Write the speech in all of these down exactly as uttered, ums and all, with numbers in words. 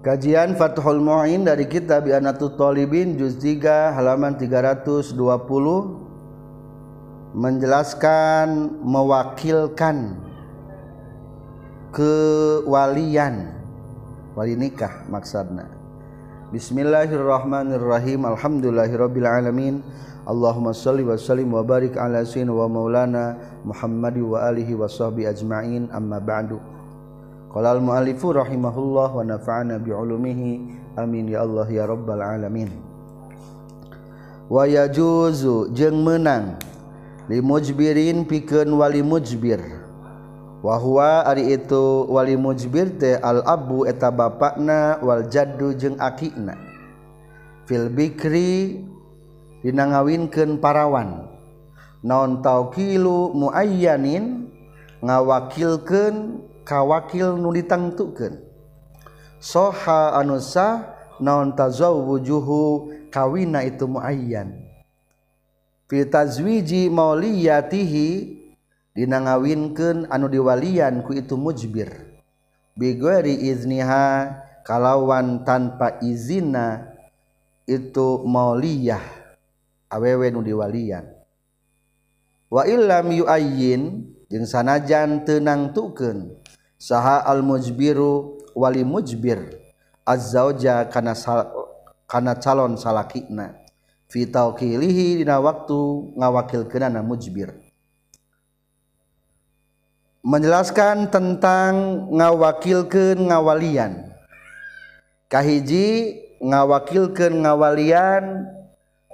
Kajian Fathul Mu'in dari kitab I'anatul Thalibin juz tiga halaman tiga ratus dua puluh menjelaskan mewakilkan kewalian, wali nikah maksudna. Bismillahirrahmanirrahim. Alhamdulillahirabbil alamin. Allahumma shalli wa sallim wa barik ala sayyidina wa maulana Muhammadi wa alihi wa sahbihi ajma'in. Amma ba'du. Qala al-mu'allifu rahimahullah wa nafa'ana bi'ulumihi amin ya Allah ya rabbal alamin. Wa yajuzu jeung meunang li mujbirin pikeun wali mujbir, wa huwa ari itu wali mujbir teh al abu eta bapakna wal jaddu jeung akina fil bikri dina ngawinkeun parawan naon tauqilu muayyanin ngawakilkeun kawakil nu ditangtukeun, soha anusa naon tazawujuhu kawina itu muayyan fi tazwiji mauliyatihi dina ngawinkeun anu diwalian ku itu mujbir bi ghairi izniha kalawan tanpa izina itu mauliyah awewe nu diwalian wa illam yuayyin jeung sanajan teu nangtukeun saha al mujbiru wali mujbir azzauja kana sal, kana calon salakina fi tauqilihi dina waktu ngawakilkeunana mujbir. Menjelaskan tentang ngawakilkeun ngawalian. Kahiji ngawakilkeun ngawalian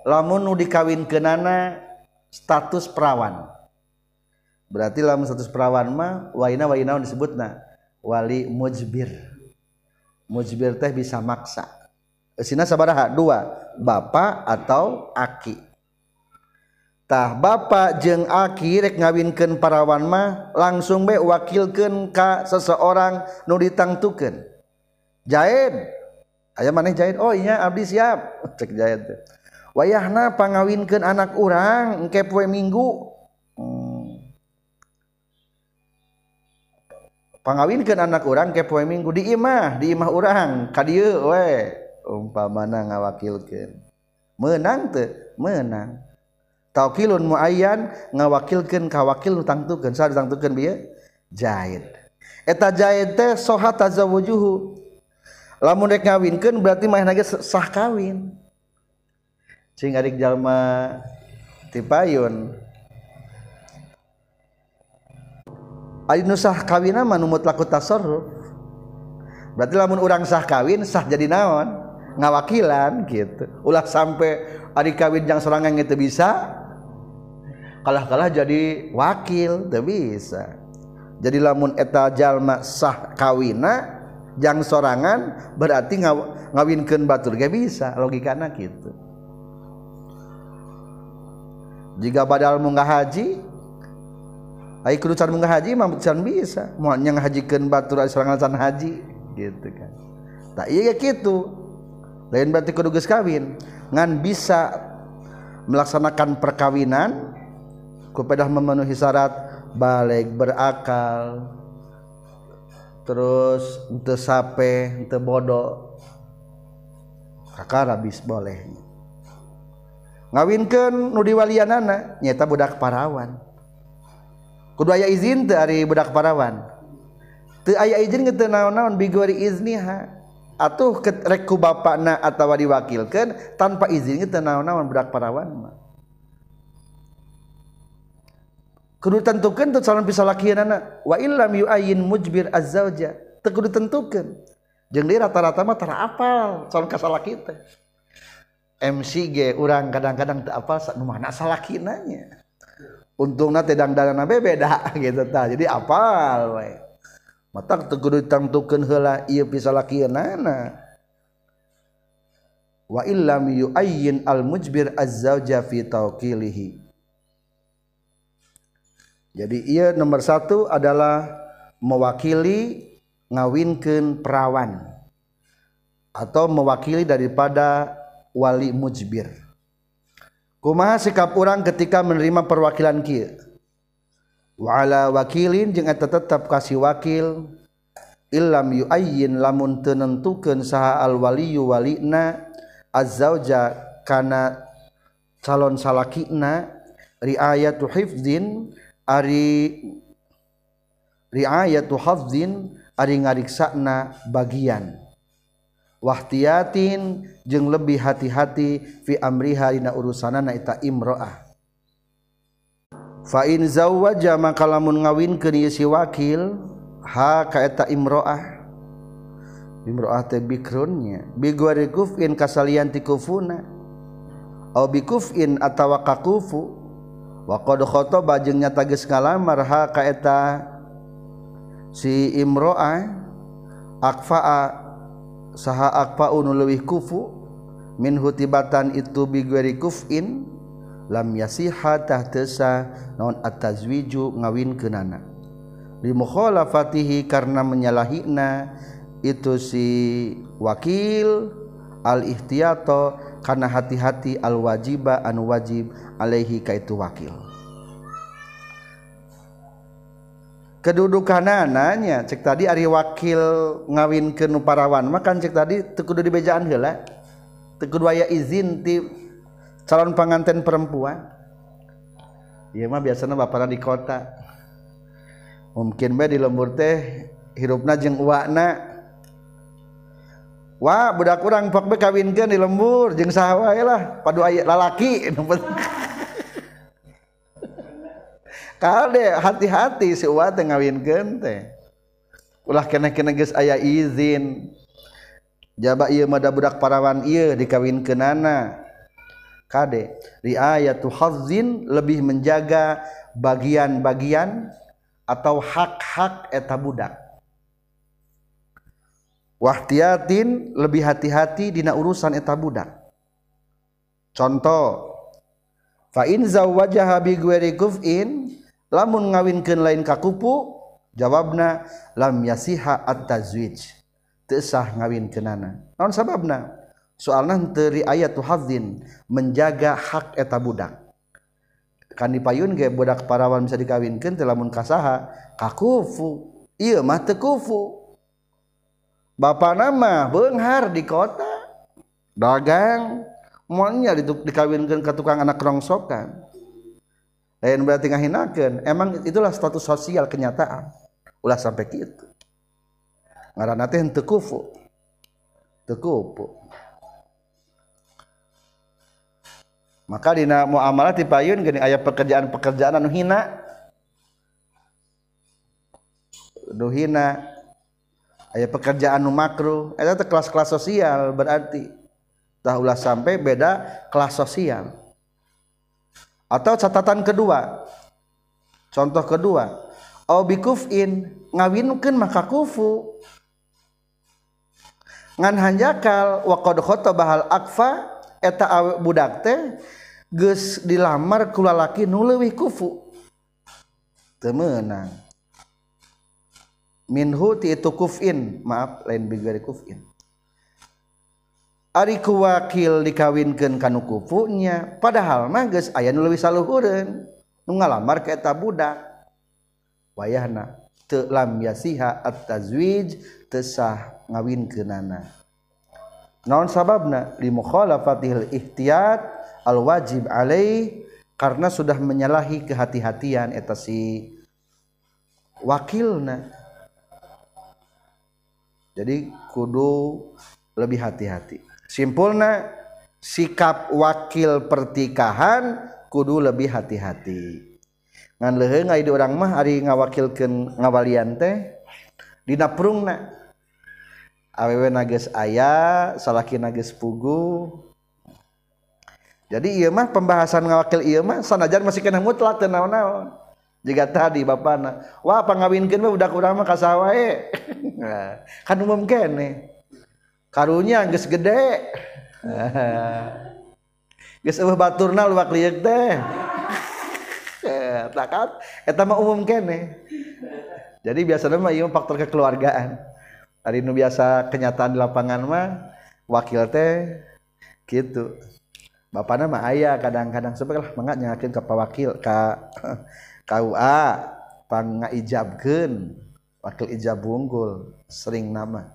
lamun nu dikawinkeunana status perawan. Berarti lamun status perawan mah waina waina disebutna wali mujbir. Mujbir teh bisa maksa. Sina sabaraha dua, bapak atau aki. Tah bapak jeung aki rek ngawinkeun parawan mah langsung be wakilkeun ka seseorang nu ditangtukeun. Jaid. Aya maneh jaid? Oh iya abdi siap. Cek jaid teh. Wayahna pangawinkeun anak urang engke poe Minggu. Pangawinkeun anak urang ke poe Minggu di imah, di imah urang, ka dieu we umpamana ngawakilkeun. Meunang teu? Meunang. Tauqilun muayyan ngawakilkeun ka wakil nu tangtukeun. Saha ditangtukeun bieu? Jaid. Eta jaid teh soha tazawujuhu. Lamun rek ngawinkeun berarti mah nage sah kawin. Cing adik jalma ti payun. Ari nu sah kawina mah nu mutlaqut tasarruf. Berarti lamun urang sah kawin sah jadi naon? Ngawakilan gitu. Ulah sampai ari kawin jang sorangan teu bisa. Kalah-kalah jadi wakil teu bisa. Jadi lamun eta jalma sah kawina jang sorangan berarti ngaw, ngawinkeun batur ge bisa, logikana gitu. Jika badal munggah haji ai kudu can munggah haji mah can bisa moal nya ngahajikeun batur sarangan can haji gitu kan. Tah ieu kitu. Lain berarti kudu geus kawin ngan bisa melaksanakan perkawinan kupedah memenuhi syarat baleg berakal terus henteu sape henteu bodoh kakara bis boleh ngawinkeun nu diwalianana nyaeta budak parawan. Kudu aya izin teu ari budak parawan. Teu aya izin teu naon-naon bigori izniha. Atuh rek ku bapana atawa diwakilkeun tanpa izin teu naon-naon budak parawan mah. Kudu tentukeun teu calon pisalakieunana wa illam yu'ayyin mujbir az-zawja. Teu kudu tentukeun. Jeung di rata-rata mah tara apal calon kasalaki teh. M C ge urang kadang-kadang teu apal numahna salakina nya. Untungna tedang danana be beda gitu tah. Jadi apal we. Matak teu kudu ditangtukeun heula ieu pisalakieunana. Wa illam yu'ayyin al-mujbir az-zawja fi tauqilihi. Jadi ieu nomor satu adalah mewakili ngawinkeun perawan atau mewakili daripada wali mujbir. Kumaha sikap urang ketika menerima perwakilan kieu? Wa ala wakilin jeung eta tetep kasih wakil illam yu'ayyin lamun tenentukeun saha al waliyu walina azzauja kana calon salakina riayatu hifdzin ari riayatu hafdzin ari ngariksana bagian wahtiyatin jeung lebih hati-hati fi amriha dina urusanana eta imroah. Fa in zawwaja maka lamun ngawinkeun ieu si wakil ha ka eta imroah imroah teh bikrunnya bigori kufin kasalian ti kufuna aw bikufin atawa kakufu wa qad khotaba jeung nyata geus ngalamar ha ka eta si imro'ah akfa'a saha akfa'u nu leuwih kufu min hutibatan itu bigwari kuf'in lam yasiha tahtesa naon at-tazwiju ngawinkeunana li mukhalafatihi karna menyalahina itu si wakil al-ihtiyato kana hati-hati al-wajiba anu wajib alaihi kaitu wakil kedudukan nanya cek tadi ari wakil ngawinkeun nu parawan makan cek tadi teu kudu dibejaan heula teu kudu aya izin ti calon panganten perempuan ieu mah biasana bapana di kota mungkin bae di lembur teh hirupna jeung uwana wah budak urang pok bae kawinkeun di lembur jeung saha wae lah padu aya lalaki kade hati-hati si uwa teh ngawinkeun teh ulah keneh-keneh geus aya izin jaba ieu mah da budak parawan ieu dikawinkeunana kade riayatu hazzin lebih menjaga bagian-bagian atau hak-hak eta budak wahtiyatin lebih hati-hati dina urusan eta budak contoh fa in zawwajaha bi ghairi kuf'in lamun ngawinkeun lain kakupu jawabna lam yasiha at-tazwij teu sah ngawinkeunana naon sababna soalna teu riayatu hadzin menjaga hak eta budak kan dipayun ge budak parawan bisa dikawinkeun teh lamun kasaha kakufu ieu mah teu kufu bapana mah beunghar di kota dagang moalnya dikawinkeun ka tukang anak rongsokan. Lain berarti ngahinakeun emang itulah status sosial kenyataan ulah sampai kitu ngaranna teh henteu kufu teu kufu maka dina muamalah dipayun geuning aya pekerjaan-pekerjaan anu hina anu hina aya pekerjaan anu makruh eta teh kelas-kelas sosial berarti tah ulah sampai beda kelas sosial. Atau catatan kedua, contoh kedua, aw bikufin ngawinkeun maka kufu ngan hanjakal wa qad khotabahal akfa eta budak teh geus dilamar ku lalaki nu leuwih kufu teu meunang minhu ti itu kufin maaf lain bigari kufin ari ku wakil dikawinkeun kanu kufunya padahal mah geus aya nu leuwih saluhureun nu ngalamar ka eta budak wayahna teu lam yasiha at-tazwij teu sah ngawinkeunana naon sababna li mukhalafatil ihtiyat al wajib alaih karena sudah menyalahi kehati-hatian eta si wakilna jadi kudu lebih hati-hati. Simpulna sikap wakil pertikahan kudu lebih hati-hati. Ngan leuheung aya di urang mah ari ngawakilkeun ngawalian teh dina prungna. Awewena geus aya, salakina geus pugu. Jadi ieu mah pembahasan ngawakil ieu mah sanajan masih kana mutlak teu naon-naon. Jiga tadi bapana, wah pangawinkeun mah budak urang mah ka saha wae. Kan umum keneh. Karunya geus gede geus eueuh baturna luwak lieg teh takat eta mah umum keneh jadi biasana mah ieu faktor kekeluargaan ari nu biasa kenyataan di lapangan mah wakil teh kitu bapana mah aya kadang-kadang sabalah mangga nyakeun ka wakil ka ka U A pang ngaijabkeun Pakil ijab unggul sering nama.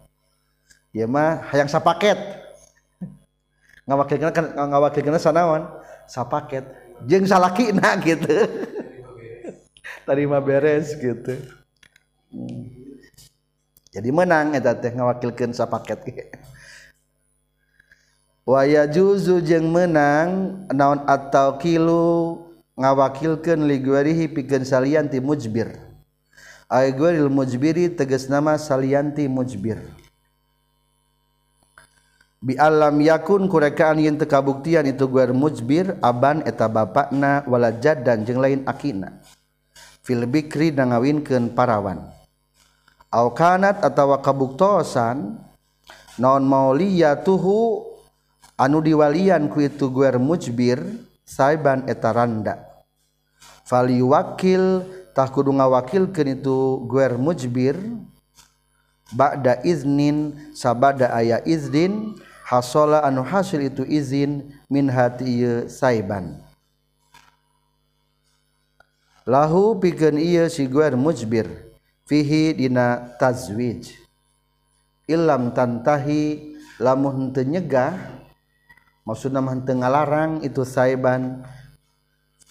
Ieu mah hayang sapaket. Ngawakilkeun ngawakilkeun sanaon? Sapaket jeung salakina gitu. Tarima beres gitu. Jadi menang eta teh ngawakilkeun sapaket ge. Wa yajuzu jeung menang naon at-tawkilu ngawakilkeun li ghairihi pikeun salian ti mujbir. Ay ghairil mujbiri tegas nama salianti mujbir. Bi alam yakun kurekaan yen teu kabuktian itu ghair mujbir aban eta bapakna wala jaddan jeung lain akina. Fil bikri ngawinkeun parawan. Au kanat atawa kabuktosan naon mauliyatuhu anu diwalian ku itu ghair mujbir saiban eta randa. Fal yuwakil tah kudu ngawakilkeun itu ghair mujbir ba'da iznin sabada aya iznin hasala anu hasil itu izin min hati ieu saiban lahu pikeun ieu si ghair mujbir fihi dina tazwij illam tantahi lamun teu nyegah maksudna mah teu ngalarang itu saiban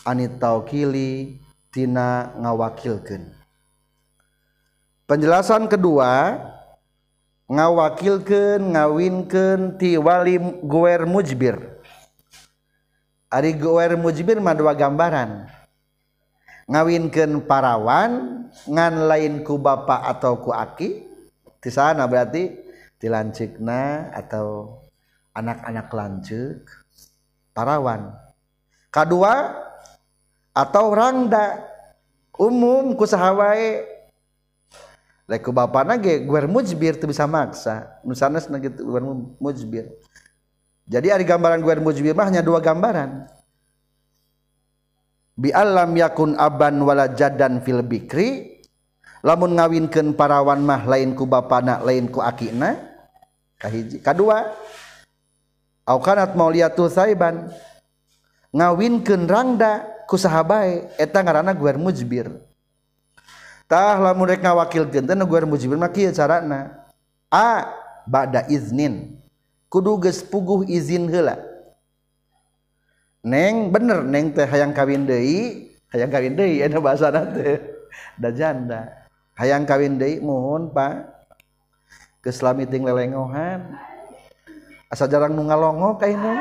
anit tawkili tina ngawakilkeun. Penjelasan kedua, ngawakilkeun ngawinkeun ti wali ghair mujbir. Ari ghair mujbir mah dua gambaran. Ngawinkeun parawan ngan lain ku bapa atau ku aki, di sana berarti ti lanceukna atau anak-anak lanceuk parawan. Kadua atau rangda umum kusaha wae rek ku bapana ge ghair mujbir teu bisa maksa nu sanesna kitu ghair mujbir. Jadi ari gambaran ghair mujbir mah hanya dua gambaran. Bi alam yakun aban wala jaddan fil bikri lamun ngawinkeun parawan mah lain ku bapana lain ku akina kahiji. Kadua au kanat mauliyatu saiban ngawinkeun rangda kusaha bae eta ngaranna ghair mujbir. Tah lamun rek ngawakilkeun teh ghair mujbir mah kieu carana. A ba'da iznin kudu geus puguh izin heula. Neng bener neng teh hayang kawin deui, hayang kawin deui eta basana teh da janda. Hayang kawin deui muhun Pak geus lami ting lelengohan. Asa jarang nu ngalongo ka indung.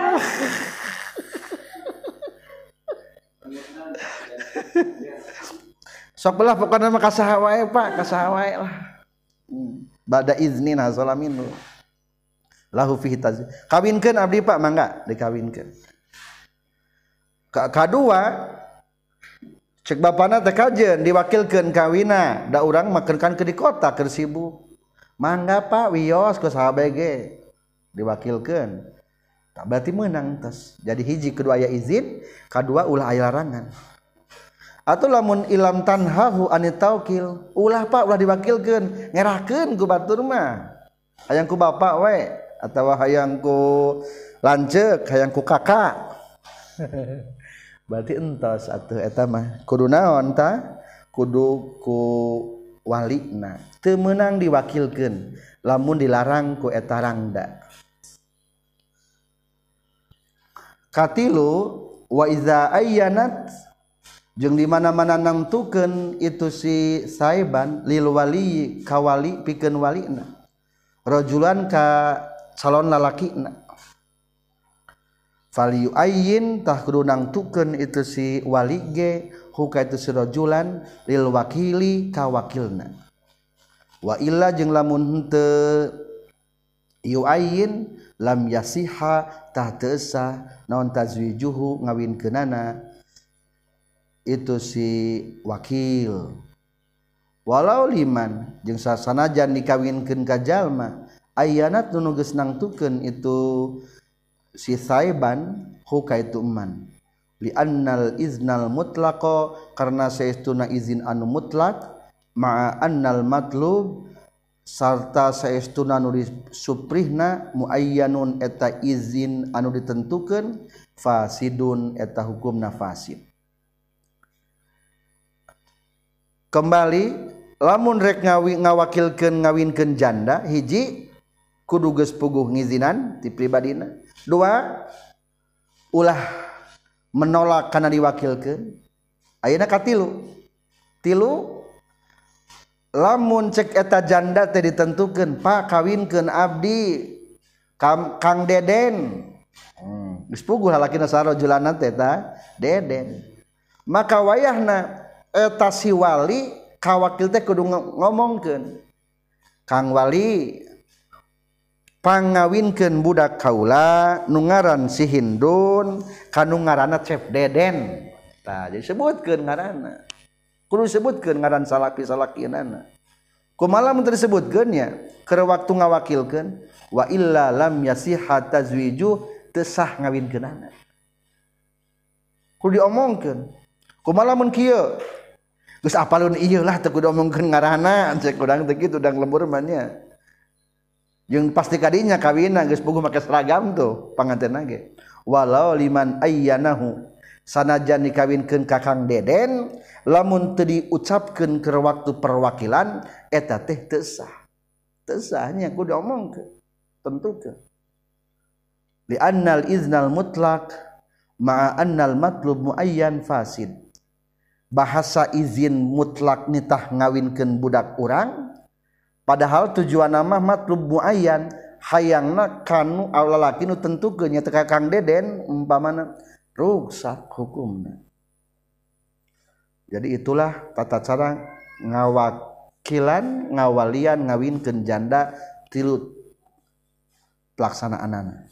Sok belah pokoknya mah kasaha wae Pak, kasaha wae lah. Bada iznin hasalaminu. Lahu fihi taz. Kawinkeun abdi Pak mangga dikawinkeun. Ka kadua cek bapana teh kajeun diwakilkeun kawina, da urang mah kan ke di kota keur sibuk. Mangga Pak wios ku saha bae ge diwakilkeun. Tak berarti menang tos. Jadi hiji kedua aya izin, kadua ulah aya larangan. Atau lamun ilam tanhahu anit tawkil ulah Pak ulah diwakilkeun ngerahkeun ku batur mah hayang ku bapa we atawa hayang ku lanceuk hayang ku kakak berarti entos atuh eta mah kudu naon tah kudu ku walina teu meunang diwakilkeun lamun dilarang ku eta rangda. Katilu wa iza ayyanat jeung di mana-mana nangtukeun itu si saiban lil wali kawali pikeun walina rajulan ka calon lalakina faliyu ayyin tah kudu nangtukeun itu si wali ge huka itu si rajulan lil wakili ka wakilna wa illa jeung lamun henteu yu ayyin lam yasiha tah teu sah naon tazwijuhu ngawinkeunana itu si wakil walau liman jeung sasanajan dikawinkeun ka jalma ayanat nu geus nangtukeun itu si saiban huka itu man li annal iznal mutlaqo karna saestuna izin anu mutlak ma'a annal matlub sarta saestuna nu disuprihna muayyanun eta izin anu ditentukeun fasidun eta hukumna fasid. Kembali lamun rek ngawi ngawakilkeun ngawinkeun janda hiji kudu geus puguh ngizinan ti pribadina, dua ulah menolak kana diwakilkeun. Ayeuna katilu tilu lamun cek eta janda teh ditentukeun, Pak kawinkeun abdi Kam, Kang Deden. Hmm. Geus puguh lalakina sarojulana teh eta Deden. Maka wayahna eta si wali kawakil teh kudu ngomongkeun, Kang Wali pangawinkeun budak kaula nu ngaran si Hindun kanu ngaranna Cep Deden. Tah jadi sebutkeun ngaranna. Kudu sebutkeun ngaran salaki-salakinana. Kumaha mun disebutkeun nya keur waktu ngawakilkeun, wa illa lam yasihat tazwiju tesah ngawinkeunana. Kudu diomongkeun. Kumaha mun kieu? Geus apalun ieu lah teu kudu omongkeun ngaranna cek urang teh kitu dang lembur mah nya. Jeung pasti ka dinya kawinna geus puguh make seragam tuh pangantenna ge. Walau liman ayyanahu sanajan dikawinkeun ka Kang Deden lamun teu diucapkeun keur waktu perwakilan eta teh teu sah. Teu sah nya kudu omongkeun. Tentukeun. Li annal iznal mutlaq ma'a annal matlub muayyan fasid. Bahasa izin mutlak nitah ngawinkeun budak urang padahal tujuan nama matlub muayyan hayangna kanu lalaki nu tentukeun nya teka Kang Deden umpamana rusak hukumna. Jadi itulah tata cara ngawakilan ngawalian ngawinkeun janda tilu pelaksanaanana.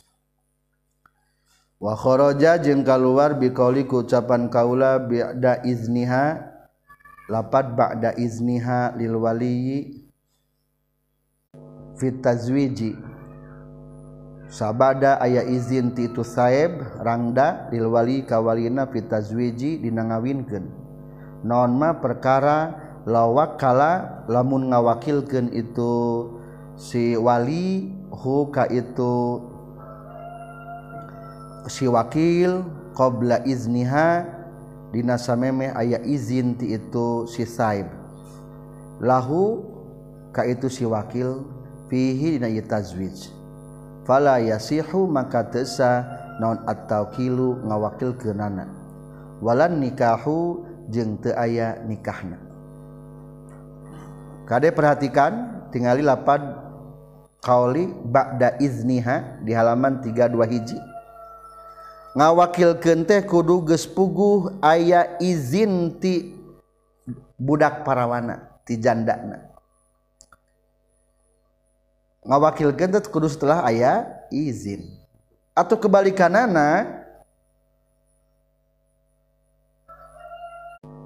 Wa kharaja jeung kaluar biqauli ku ucapan kaula ba'da izniha lapad ba'da izniha lil wali fit tazwiji sabada aya izin ti itu saeb rangda lil wali kawalina fit tazwiji dina ngawinkeun naon mah perkara lawak kala lamun ngawakilkeun itu si wali hu ka itu si wakil qabla izniha dina samemeh aya izin ti itu si saib lahu ka itu si wakil fihi dina tazwij fala yasihu maka teu sah naon at-tawkilu ngawakilkeunana walan nikahu jeung teu aya nikahna. Kade perhatikan tingali lapad qauli ba'da izniha di halaman tiga puluh dua hiji. Ngawakilkeun teh kudu geus puguh aya izin ti budak parawana ti jandana. Ngawakilkeun teh kudu setelah aya izin. Atau kebalikanana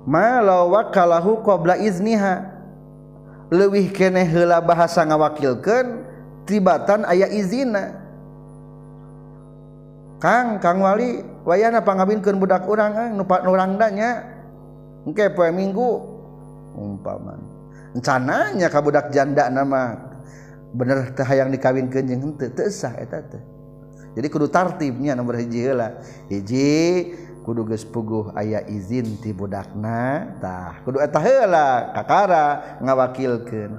ma lawakalahu qabla izniha leuwih keneh heula bahasa ngawakilkeun tibatan aya izinna. Kang, Kang Wali, wayana pangawinkeun budak urang ah nu urang da nya. Engke poe Minggu umpamana. Encana nya ka budak janda nama bener teh hayang dikawinkeun jeung henteu teu sah eta teh. Jadi kudu tartibnya nomor hiji heula. Hiji kudu geus puguh aya izin ti budakna. Tah, kudu eta heula kakara ngawakilkeun.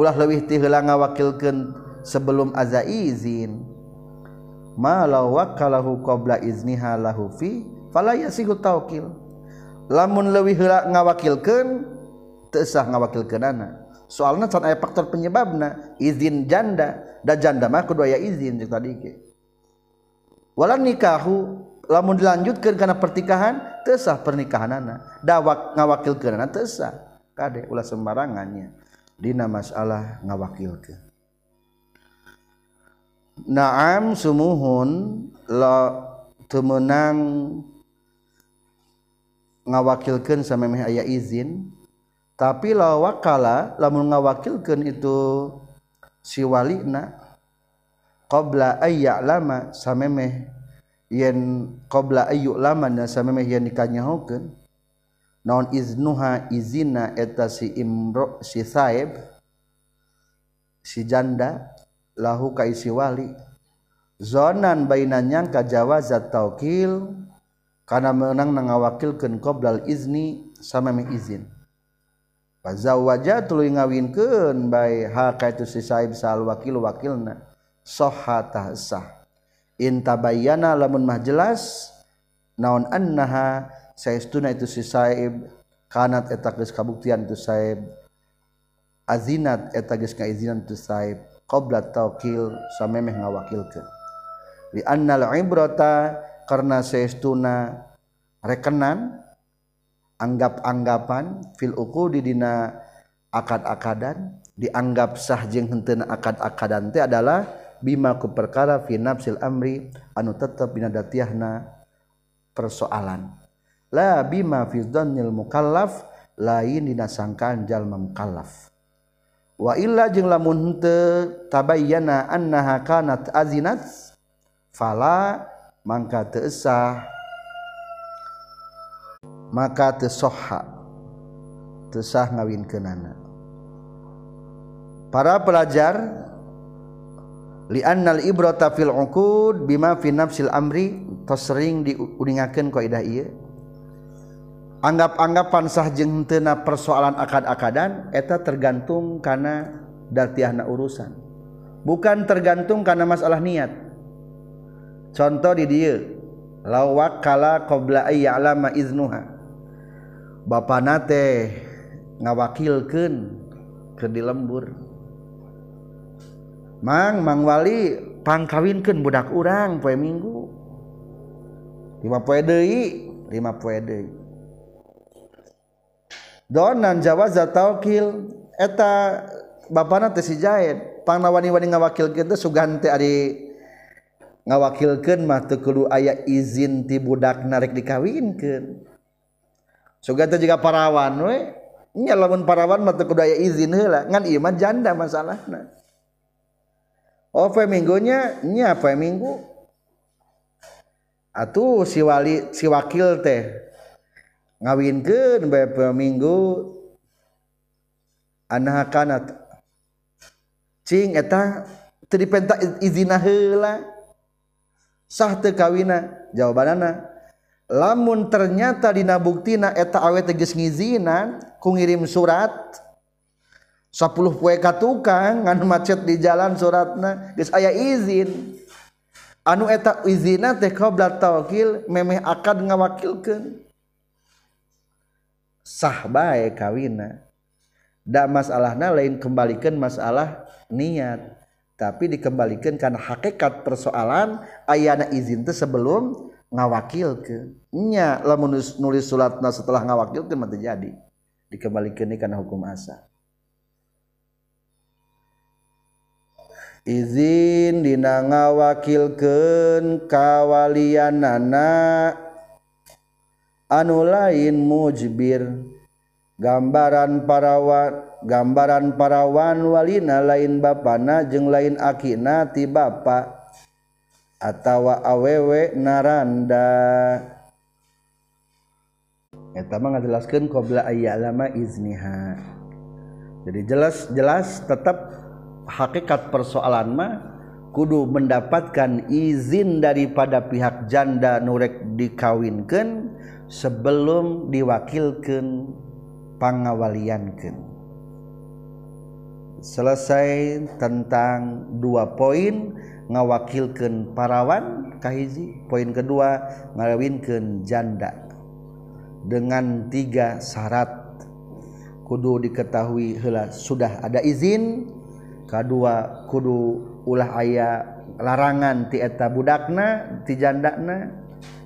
Ulah leuwih ti heula ngawakilkeun sebelum aza izin. Ma law wakalahu qabla izniha lahu fi fala yasihu tawkil lamun leuwih heula ngawakilkeun teu sah ngawakilkeunana soalna can aya faktor penyebabna izin janda da janda mah kudu aya izin jeung tadi ge wala nikahu lamun dilanjutkeun kana pertikahan teu sah pernikahanana da ngawakilkeunana teu sah kade ulah sembarangannya dina masalah ngawakilkeun. Naam sumuhun la temenang ngawakilkeun samemeh aya izin tapi la wakala lamun ngawakilkeun itu si walina qabla ayya'lama samemeh yen qabla ayya'lama samemeh yen dikanyahokeun naon iznuha izina eta si imro si saib si janda lahu ka isi wali zonan bainanya kajawazat tawkil kana meunang ngawakilkeun qoblal izni samemeh izin Fazawaja tuluy ngawinkeun bae haka itu si saib sal wakil wakilna sahhatah sah. Intabayyana lamun mah jelas naon annaha saestuna itu si saib kanat eta geus kabuktian itu saib azinat eta geus ngaizinan itu saib qabla tawkil samemeh ngawakilkeun. Li annal ibrata karena saestuna rekenan anggap-anggapan fil uqudi dina akad-akadan dianggap sah jeung henteu akad-akadan teh adalah bima ku perkara fi nafsil amri anu tetep dina datiahna persoalan la bima fi dzannil mukallaf lain dina sangkaan jalma mukallaf wa illa jeung lamun henteu tabayyana annaha kanat azinat fala mangka teu sah maka tesoha tesah ngawin kenana. Para pelajar li'annal ibrata fil uqud bima fi nafsil amri tosering diuningakeun kaidah ieu anggap-anggapan sah jeung henteu na persoalan akad-akadan eta tergantung kana dartiahna urusan bukan tergantung kana masalah niat. Contoh di dieu lawak kala qabla ay ya'lama iznuha bapana teh ngawakilkeun ke di lembur mang mang wali pangkawinkeun budak urang poe minggu lima poe deui lima poe deui donan jawaza tawkil eta bapana teh si Zaid pangnawani-wani ngawakilkeun teh sugan teh ari ngawakilkeun mah teu kudu aya izin ti budakna rek dikawinkeun. Sugan teh jiga parawan we, nya lamun parawan mah teu kudu aya izin heula, ngan ieu mah janda masalahna. Oh, poe minggunya nya poe minggu. Atuh si wali si wakil teh ngawinkeun bae poe minggu. Anah kanat cing eta teu dipenta izinna heula. Sah teu kawina jawabanana lamun ternyata dina buktina eta awe teh geus ngizinan ku ngirim surat sepuluh poe ka tukang ngan macet di jalan suratna geus aya izin anu eta izina teh qabla tawkil memeh akad ngawakilkeun sah bae kawina da masalahna lain kembalikeun masalah niat tapi dikembalikan karena hakikat persoalan ayana izin teh sebelum ngawakilkeun nya lamun nulis suratna setelah ngawakilkeun mah teu jadi dikembalikan karena hukum asal izin dina ngawakilkeun kawalianana anu lain mujbir gambaran parawan gambaran parawan walina lain bapana jeung lain akina ti bapa atawa awewe naranda eta mah ngajelaskeun qabla ayyalama izniha. Jadi jelas-jelas tetap hakikat persoalan mah kudu mendapatkan izin daripada pihak janda nurek dikawinkeun sebelum diwakilkeun pangawaliankeun. Selesai tentang dua poin ngawakilkeun parawan kahiji, poin kedua ngawinkeun janda dengan tiga syarat kudu diketahui heula sudah ada izin, kedua kudu ulah aya larangan ti eta budakna ti jandana,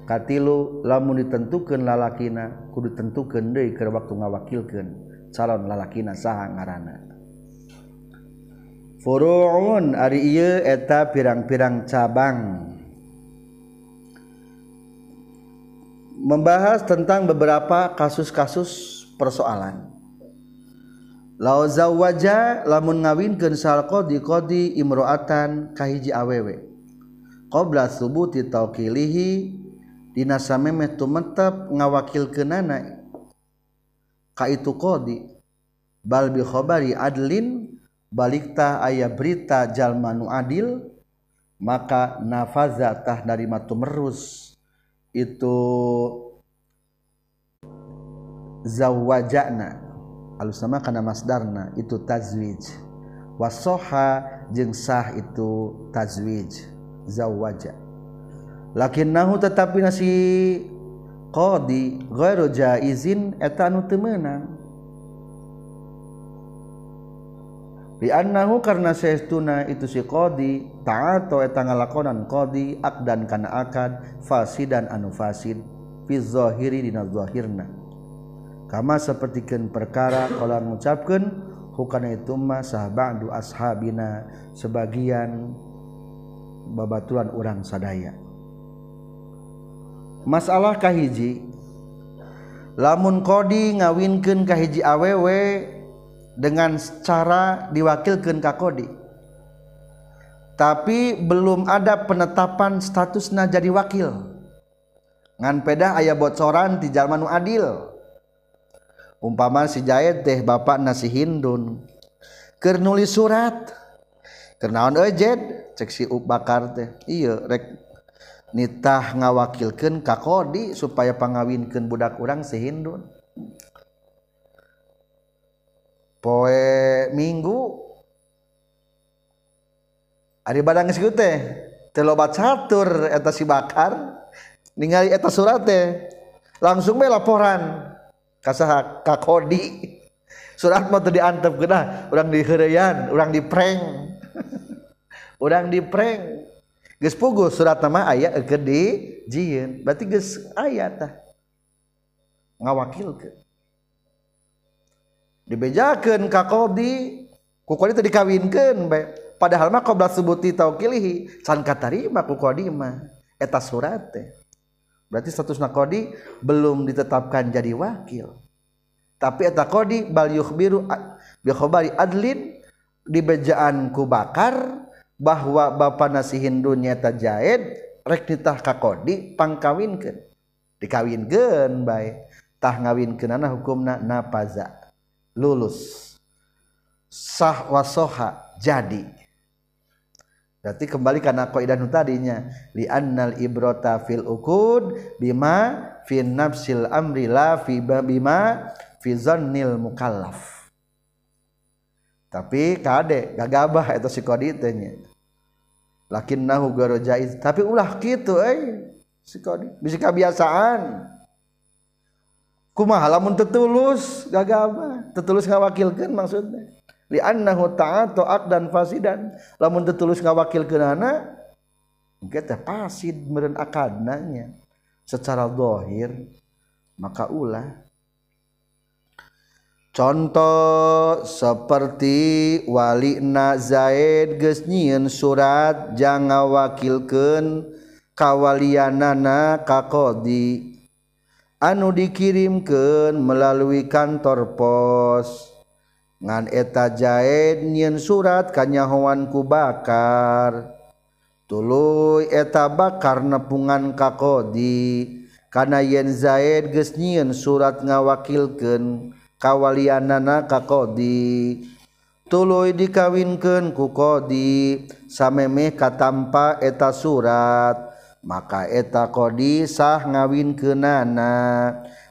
katilu lamun ditentukeun lalakina kudu tentukeun deui keur waktu ngawakilkeun calon lalakina saha ngaranna. Furu'un ari ieu eta pirang-pirang cabang membahas tentang beberapa kasus-kasus persoalan. Lau zawwaja lamun ngawinkeun sal qadi qadi imro'atan kahiji awewe qabla subuti tawqilihi dina samemeh tumetep ngawakilkeunana ka itu qadi bal bi khabari adlin balikta aya berita jalma nu adil maka nafaza tah narima tumerus itu zawwajana alusama kana masdarna itu tazwij. Wasoha jeung sah itu tazwij zawwaja. Lakinnahu tetapi nasi qadi ghairu jaizin eta anu teu meunang. Bi annahu karna saestuna itu si qadi ta'ato eta ngalakonan qadi aqdan kana akad fasidan anu fasid fi zahiri dina zahirna. Kama sapertikeun perkara kalau ngucapkeun hukana itu ma sahabadu ashabina sebagian babatulan urang sadaya. Masalah kahiji lamun qadi ngawinkeun kahiji awewe dengan cara diwakilkan ka qadi tapi belum ada penetapan statusna jadi wakil ngan pedah aya bocoran ti jalma nu adil. Umpama si Jaed teh bapakna si Hindun keur nulis surat keur naon euy Jed cek si Abu Bakar teh ieu rek nitah ngawakilkeun ka qadi supaya pangawinkeun budak urang si Hindun. Poe minggu ari badang geus kitu teh teu loba catur eta si Bakar ningali eta surat teh langsung bae laporan ka saha ka qadi. Surat mah teu diantep geunah urang diheureyan urang dipreng urang dipreng geus puguh suratna mah aya eukeun di jieun berarti geus aya tah ngawakilkeun dibejakeun ka qadi ku qadi teh dikawinkeun padahal mah qabla subuti tawqilihi can katarima ku qadi mah eta surat teh berarti statusna qadi belum ditetapkan jadi wakil tapi eta qadi bal yukhbiru bi khabari adlin dibejaan ku Bakar bahwa bapana si Hindun nyata Jaed rek ditah ka qadi pangkawinkeun dikawinkeun bae tah ngawinkeunana hukumna napaza lulus sah wasoha jadi. Berarti kembali karena kaidah nu tadinya li annal ibrata fil uqud bima fi nafsil amri la fi bima fi zannil mukallaf. Tapi kade gagabah eta si qadi teh nya. Lakinnahu ghairu jaiz tapi ulah kitu euy si qadi bisi kabiasaan. Kumaha lamun teu tulus gagabah teu tulus ngawakilkeun maksudna li annahu ta'atu aqdan fasidan lamun teu tulus ngawakilkeunana engke teh fasid meureun akadna nya secara zahir maka ulah contoh seperti walina Zaid geus nyieun surat jang ngawakilkeun kawalianana ka qadi anu dikirimkeun melalui kantor pos ngan eta Jaed nyieun surat ka nyahoan ku Bakar tuluy eta Bakar nepungan ka qadi kana yen Zaid geus nyieun surat ngawakilkeun kawalianana ka qadi tuluy dikawinkeun ku qadi samemeh katampa eta surat maka eta qadi sah ngawinkeunana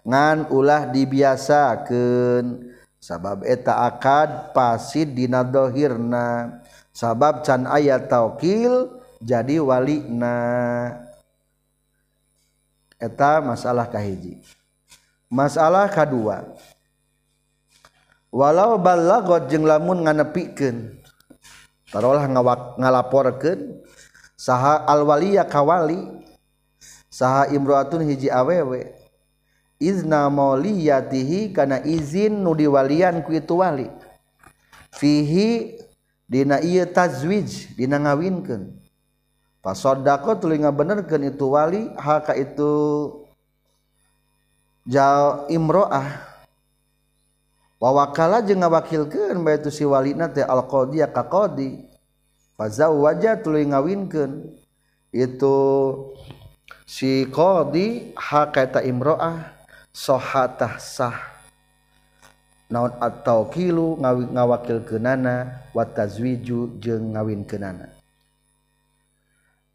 ngan ulah dibiasakeun sabab eta akad fasid dina zahirna sabab can aya tawkil jadi walina. Eta masalah kahiji. Masalah kadua walau balagot jeung lamun nganepikeun tarolah ngalaporkeun saha alwaliya kawali saha imroatun hiji awewe izna mauliyatihi kana izin nu diwalian ku itu wali fihi dina ieu tazwij dina ngawinkeun pasoddaqo tuluy ngabenerkeun itu wali haka itu ja imroah wa wakala jeung ngawakilkeun bae tu si walina teh al qadhiya ka qadi fazawwaja tuluy ngawinkeun itu si qadi haqata imroah sohatah sah naon at-tawkilu ngawakilkeunana wa tazwiju jeung ngawinkeunana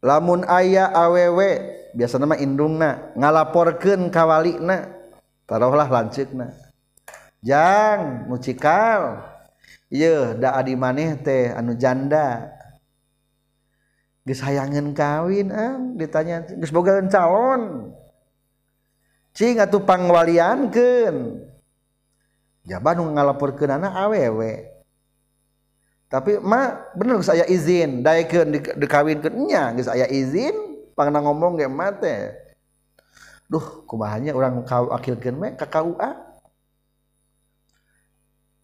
lamun aya awewe biasana mah indungna ngalaporkeun ka walina tarohlah lanceukna jang mucikal iya da adi maneh teh anu janda geus hayangeun kawin ang ditanya geus boga calon cing atuh pangwaliankeun jaban nu ngalaporkeunana awewe tapi mak bener geus aya izin daekeun dikawinkeun nya geus aya izin pangna ngomong ge mah teh duh kumahanya urang akilkeun we ka K U A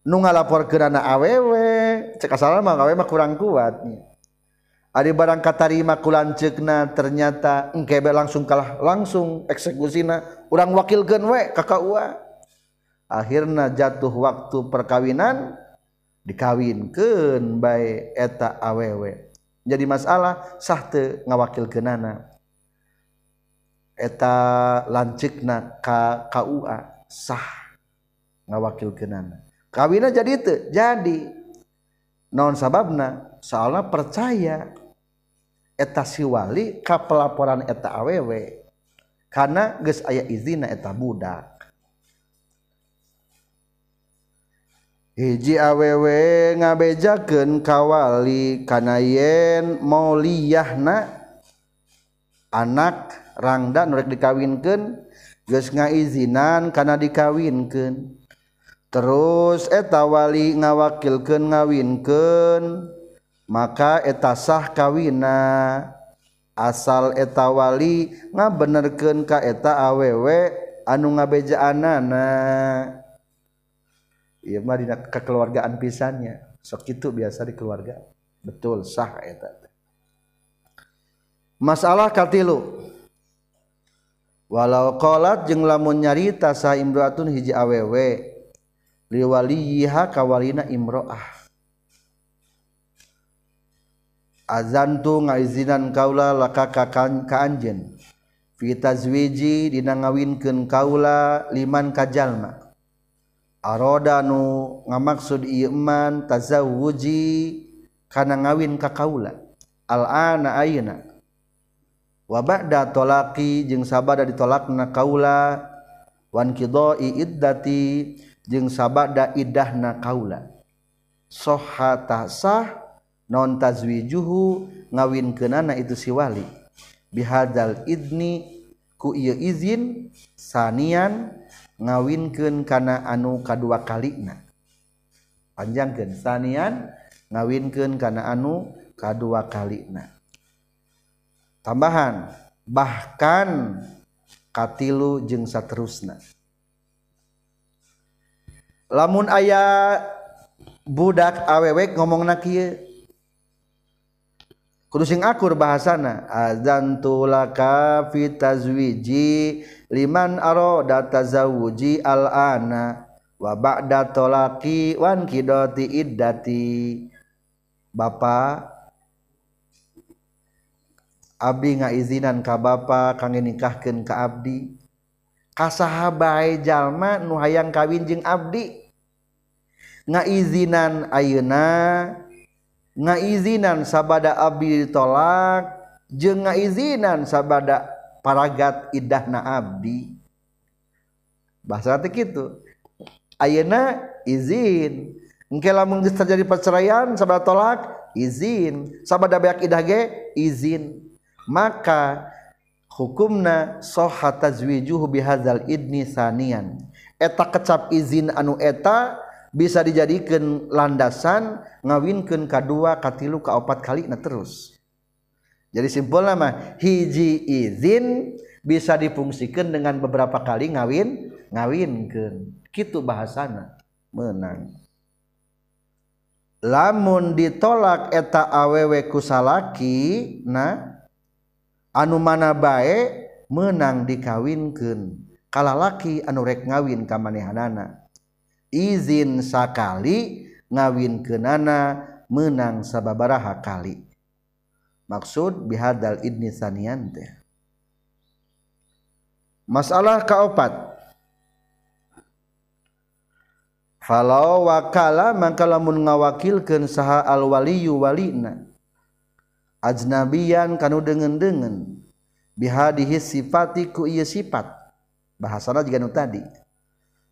nu ngalaporkeun anak awewe cek asalna mah awewe mah kurang kuat ari barang katarima ku lanceukna ternyata engke be langsung kalah langsung eksekusinya urang wakilkeun we ka K U A akhirna jatuh waktu perkawinan dikawinkeun bae eta awewe jadi masalah sah teu ngawakilkeunana eta lanceukna ka K U A sah ngawakilkeunana kawina jadi itu jadi naon sababna soalna percaya eta siwali ka pelaporan eta awewe karena geus aya izinna eta budak hiji awewe ngabejakeun kawali kana yen mauliyahna anak rangda nu rek dikawinkeun geus ngaizinan kana dikawinkeun terus eta wali ngawakilkeun ngawinkeun maka eta sah kawina asal eta wali ngabenerkeun ka eta awewe anu ngabejaanana ieu mah dina kakeluargaan pisannya sok kitu biasa di keluarga betul sah eta masalah katilu walau qalat jeung lamun nyarita sah imroatun hiji awewe liwaliha kawalina imroah azantu ngaizinan kaula laka ka anjeun fi tazwiji dina ngawinkeun kaula liman kajalma aroda nu ngamaksud ieu man tazawuji kana ngawin ka kaula al ana ayeuna wa ba'da talaqi jeung sabada ditolakna kaula wan qidai iddati jeung sabada idahna kaula soha tasah non tazwijuhu ngawinkeunana itu si wali bihadzal idni ku ieu izin sanian ngawinkeun kana anu kadua kalina panjangkeun sanian ngawinkeun kana anu kadua kalina tambahan bahkan katilu jeung saterusna lamun aya budak awewe ngomongna kieu kudu sing akur bahasana azantu laka fi tazwiji liman arada tazawuji alana wa ba'da talaqi wan qidati iddati bapa abdi ngaizinan ka bapa kangge nikahkeun ka abdi kasaha bae jalma nu hayang kawin jeung abdi ngaizinan ayeuna ngaizinan sabada abdi ditolak jeung ngaizinan sabada paragat idahna abdi bahasa teh kitu ayeuna izin engke lamun geus terjadi perceraian sabada tolak izin sabada beak idah ge izin maka hukumna soha tazwijuhu bihadzal idni sanian eta kecap izin anu eta bisa dijadikeun landasan ngawinkeun kadua katilu kaopat kalina terus jadi simpulna mah hiji izin bisa difungsikan dengan beberapa kali ngawin ngawinkeun kitu bahasana menang lamun ditolak eta awewe kusalaki na anu mana bae menang dikawinkeun kala laki anu rek ngawin ka manehanana izin sakali ngawinkeunana menang sababaraha kali maksud bihadal idni sanian teh masalah kaopat falau wakala mangka lamun ngawakilkeun saha al waliyu walina ajnabiyan kanu dengen-dengen bihadihi sifati ku ieu sifat bahasana juga nu tadi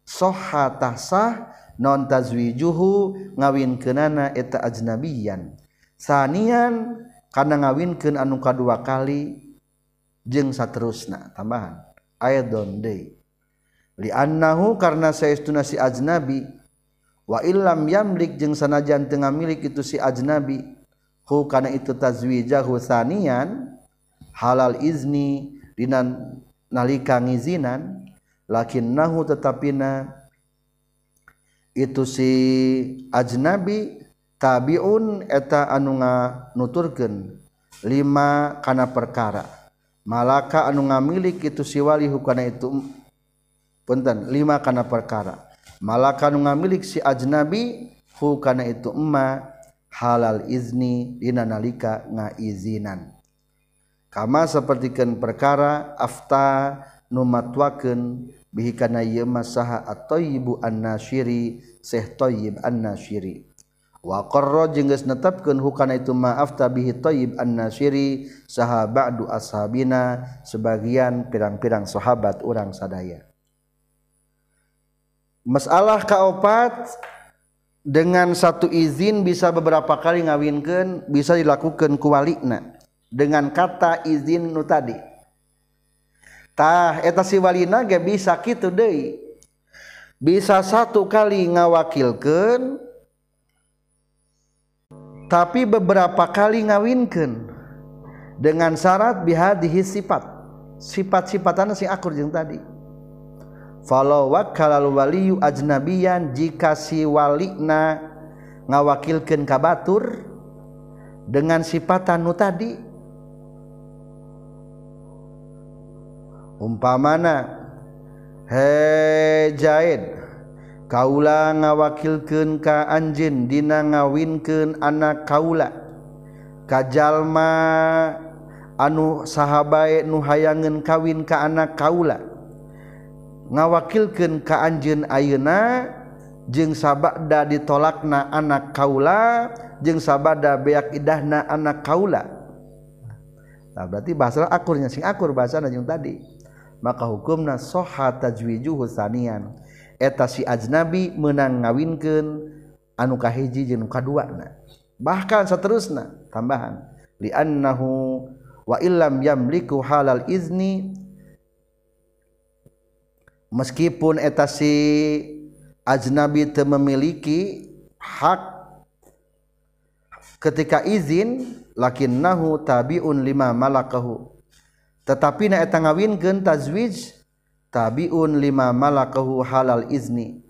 soha tahsah non tazwijuhu ngawinkeunana eta ajnabiyan. Sanian kana ngawinkeun anu kadua kali jeung saterusna tambahan aidon deui li annahu karna saestuna si ajnabi wa illam yamlik jeung sanajan teu ngamilik itu si ajnabi hu kana itu tazwijahu sanian halal izni dinan nalika ngizinan lakinnahu tetapina itu si ajnabi tabiun eta anu nganuturkeun lima kana perkara malaka anu ngamilik itu si wali hukana itu punten lima kana perkara malaka anu ngamilik si ajnabi hukana itu emma halal izni dina nalika ngaizinan kama sapertikeun perkara afta nu matwakeun bihi kana ieu mah saha at-thayyib an-nasyiri seh thayyib an-nasyiri wa qarra jeung geus netepkeun hukana itu maaf tabihi thayyib an-nasyiri saha ba'du ashabina sebagian pirang-pirang sahabat urang sadaya. Masalah kaopat dengan satu izin bisa beberapa kali ngawinkeun bisa dilakukeun ku walina dengan kata izin nu tadi. Tah eta si walina ge bisa kitu deui. Bisa satu kali ngawakilkeun tapi beberapa kali ngawinkeun dengan syarat bihadihi sifat sifat-sifatana sing akur jeung tadi falaw wakalal waliyu ajnabiyan jika si walina ngawakilkeun ka batur dengan sifatan nu tadi umpamana he jaid kaula ngawakilkeun ka anjeun dina ngawinkeun anak kaula ka jalma anu saha bae nu hayangeun kawin ka anak kaula ngawakilkeun ka anjeun ayeuna jeung sabada ditolakna anak kaula jeung sabada beak idahna anak kaula. Nah berarti bahasa akurnya sing akur bahasana jeung tadi maka hukumna soha tajwijuhu sanian eta si ajnabi menang ngawinkeun anu kahiji jeung kaduana bahkan saterusna tambahan li annahu wa illam yamliku halal izni meskipun eta si ajnabi teu memiliki hak ketika izin lakinnahu tabiun lima malakahu tetapi na eta ngawinkeun tazwij tabiun lima malakahu halal izni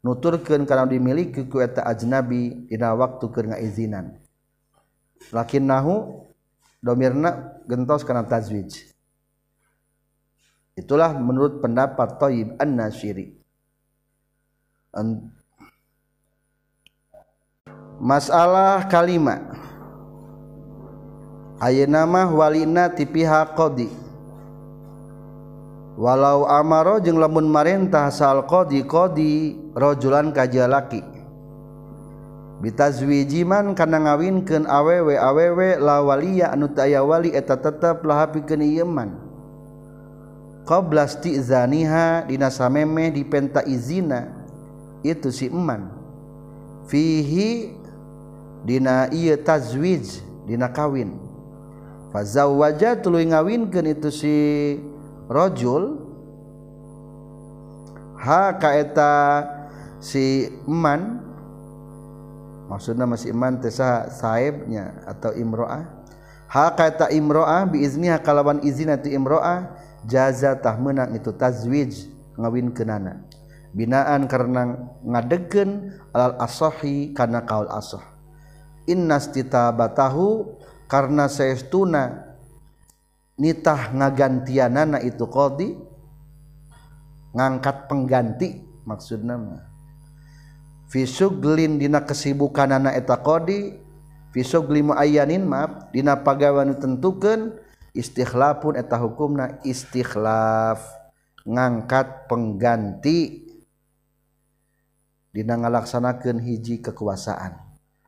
nuturkeun kana dimiliki ku eta ajnabi dina waktu keur ngaizinan lakinnahu domirna gentos kana tazwij itulah menurut pendapat Thayyib an-Nasyiri. Masalah kalimat ayeuna mah walina ti pihak qadi walau amaro jeung lamun marentah sal qadi qadi rajulan ka jalaki bitazwiji man kana ngawinkeun awewe awewe la waliya anu teu aya wali eta tetep lahapikeun ieu man qabla istizaniha dina samemeh dipenta izina itu si eman fihi dina ieu tazwij dina kawin fa zawwaja tuluy ngawinkeun itu si rajul ha kaeta si eman maksudna masih eman teh saha saebnya atau imro'ah ha kaeta imro'ah biizniha kalawan izin ati imro'ah jaza tah meunang itu tazwij ngawinkeunana binaan karena ngadegkeun alal asahi kana kaul asah innastitabatahu karena saestuna nitah ngagantianana itu qadi ngangkat pengganti maksudna mah fi syuglin dina kesibukanana eta qadi fi syugli muayyanin maaf dina pagawean tentukeun istikhlafun eta hukumna istikhlaf ngangkat pengganti dina ngalaksanakeun hiji kekuasaan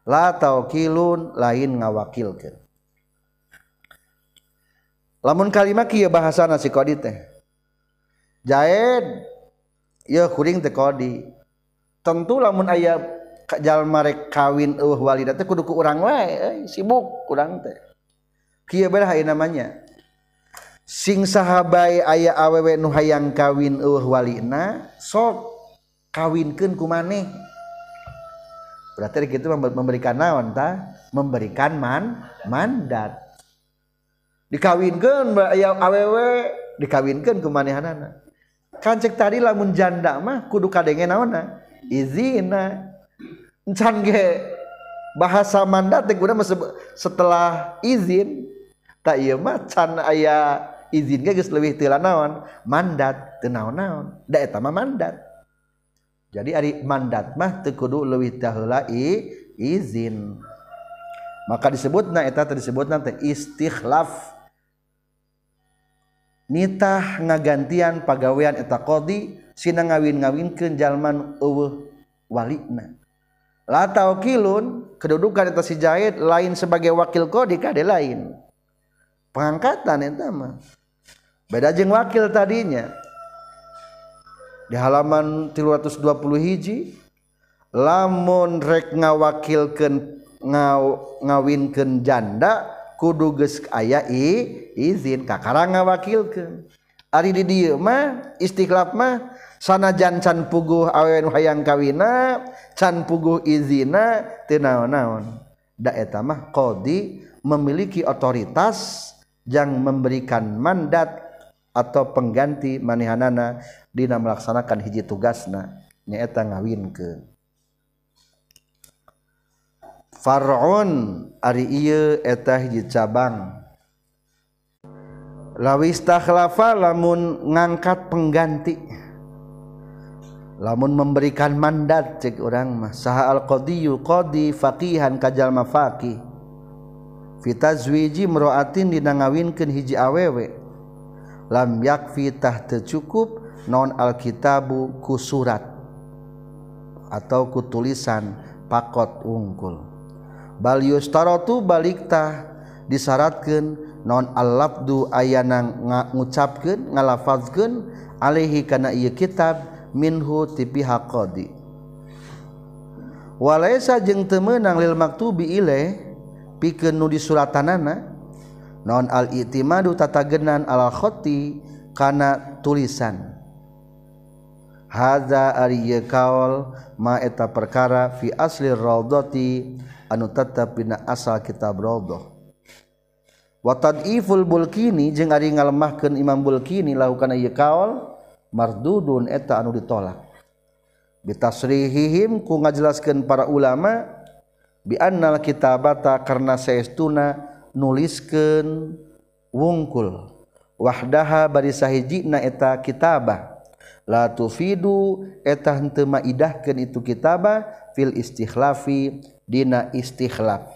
la tawkilun lain ngawakilkeun. Lamun kalimat kieu bahasana si qadi teh. Jaid ya kuring teu qadi. Tentu lamun aya jalma rek kawin eueuh walida teh kudu ku urang wae, sibuk urang teh. Kieu bae hayeuna namanya. Sing saha bae aya awewe nu hayang kawin eueuh walina, sok kawinkeun ku maneh. Berarti kitu memberikan naon tah? Memberikan man mandat. Dikawinkeun bae aya awewe, dikawinkeun ku manehanana. Kan cek tadi lamun janda mah kudu kadenge naonna izina canggih bahasa mandat teh guna setelah izin tak ieu mah can aya izin geus leuwih teu naon mandat teu naon-naon da eta mah mandat jadi ari mandat mah teu kudu leuwih teu heula izin maka disebutna eta teh disebutna teh istikhlaf nitah ngagantian pagawean eta qadi sina ngawin-ngawinkeun jalman eueuh walina latau kilun kedudukan eta si jahit lain sebagai wakil qadi kade lain pengangkatan eta mah beda jeung wakil tadinya di halaman tilu ratus dua puluh hiji lamun rek ngawakilkeun ngawinkeun janda kudu geus aya izin kakarang ngawakilkeun ari di dieu mah istikhlaf mah sanajan can puguh awewe nu hayang kawina can puguh izina teu naon-naon da eta mah qadi memiliki otoritas yang memberikan mandat atau pengganti manehanana dina melaksanakan hiji tugasna nya eta ngawinkeun far'un ari ieu eta hiji cabang lawistakhlafa lamun ngangkat pengganti lamun memberikan mandat cek urang mah saha al-qadiyul qadi faqihan kajalma faqih fitazwiji mroatin dina ngawinkeun hiji awewe lam yakfi tah teu cukup non al-kitabu ku surat atau ku tulisan pakot wungkul bal yustaratu balik tah disyaratkeun non al-lafdu ayanang ngucapkeun ngalafazkeun alaihi kana ieu kitab minhu ti pihak qadi walaisa jeung teu meunang lil maktubi ilaih pikeun nu disuratanana non al-i'timadu tatagenan alal khatti kana tulisan hadza ariya kaul ma eta perkara fi asli raudhati anu tetap bina asal kitab Raudhah wa tad'iful Bulqini jeung ari ngalemahkeun Imam Bulqini lahu kana ieu kaul mardudun eta anu ditolak bitasrihihim ku ngajelaskeun para ulama bi annal kitabata karna saestuna nuliskeun wungkul wahdaha bari sahijina eta kitabah la tufidu eta henteu maidahkeun itu kitabah fil istikhlafi dina istikhlaf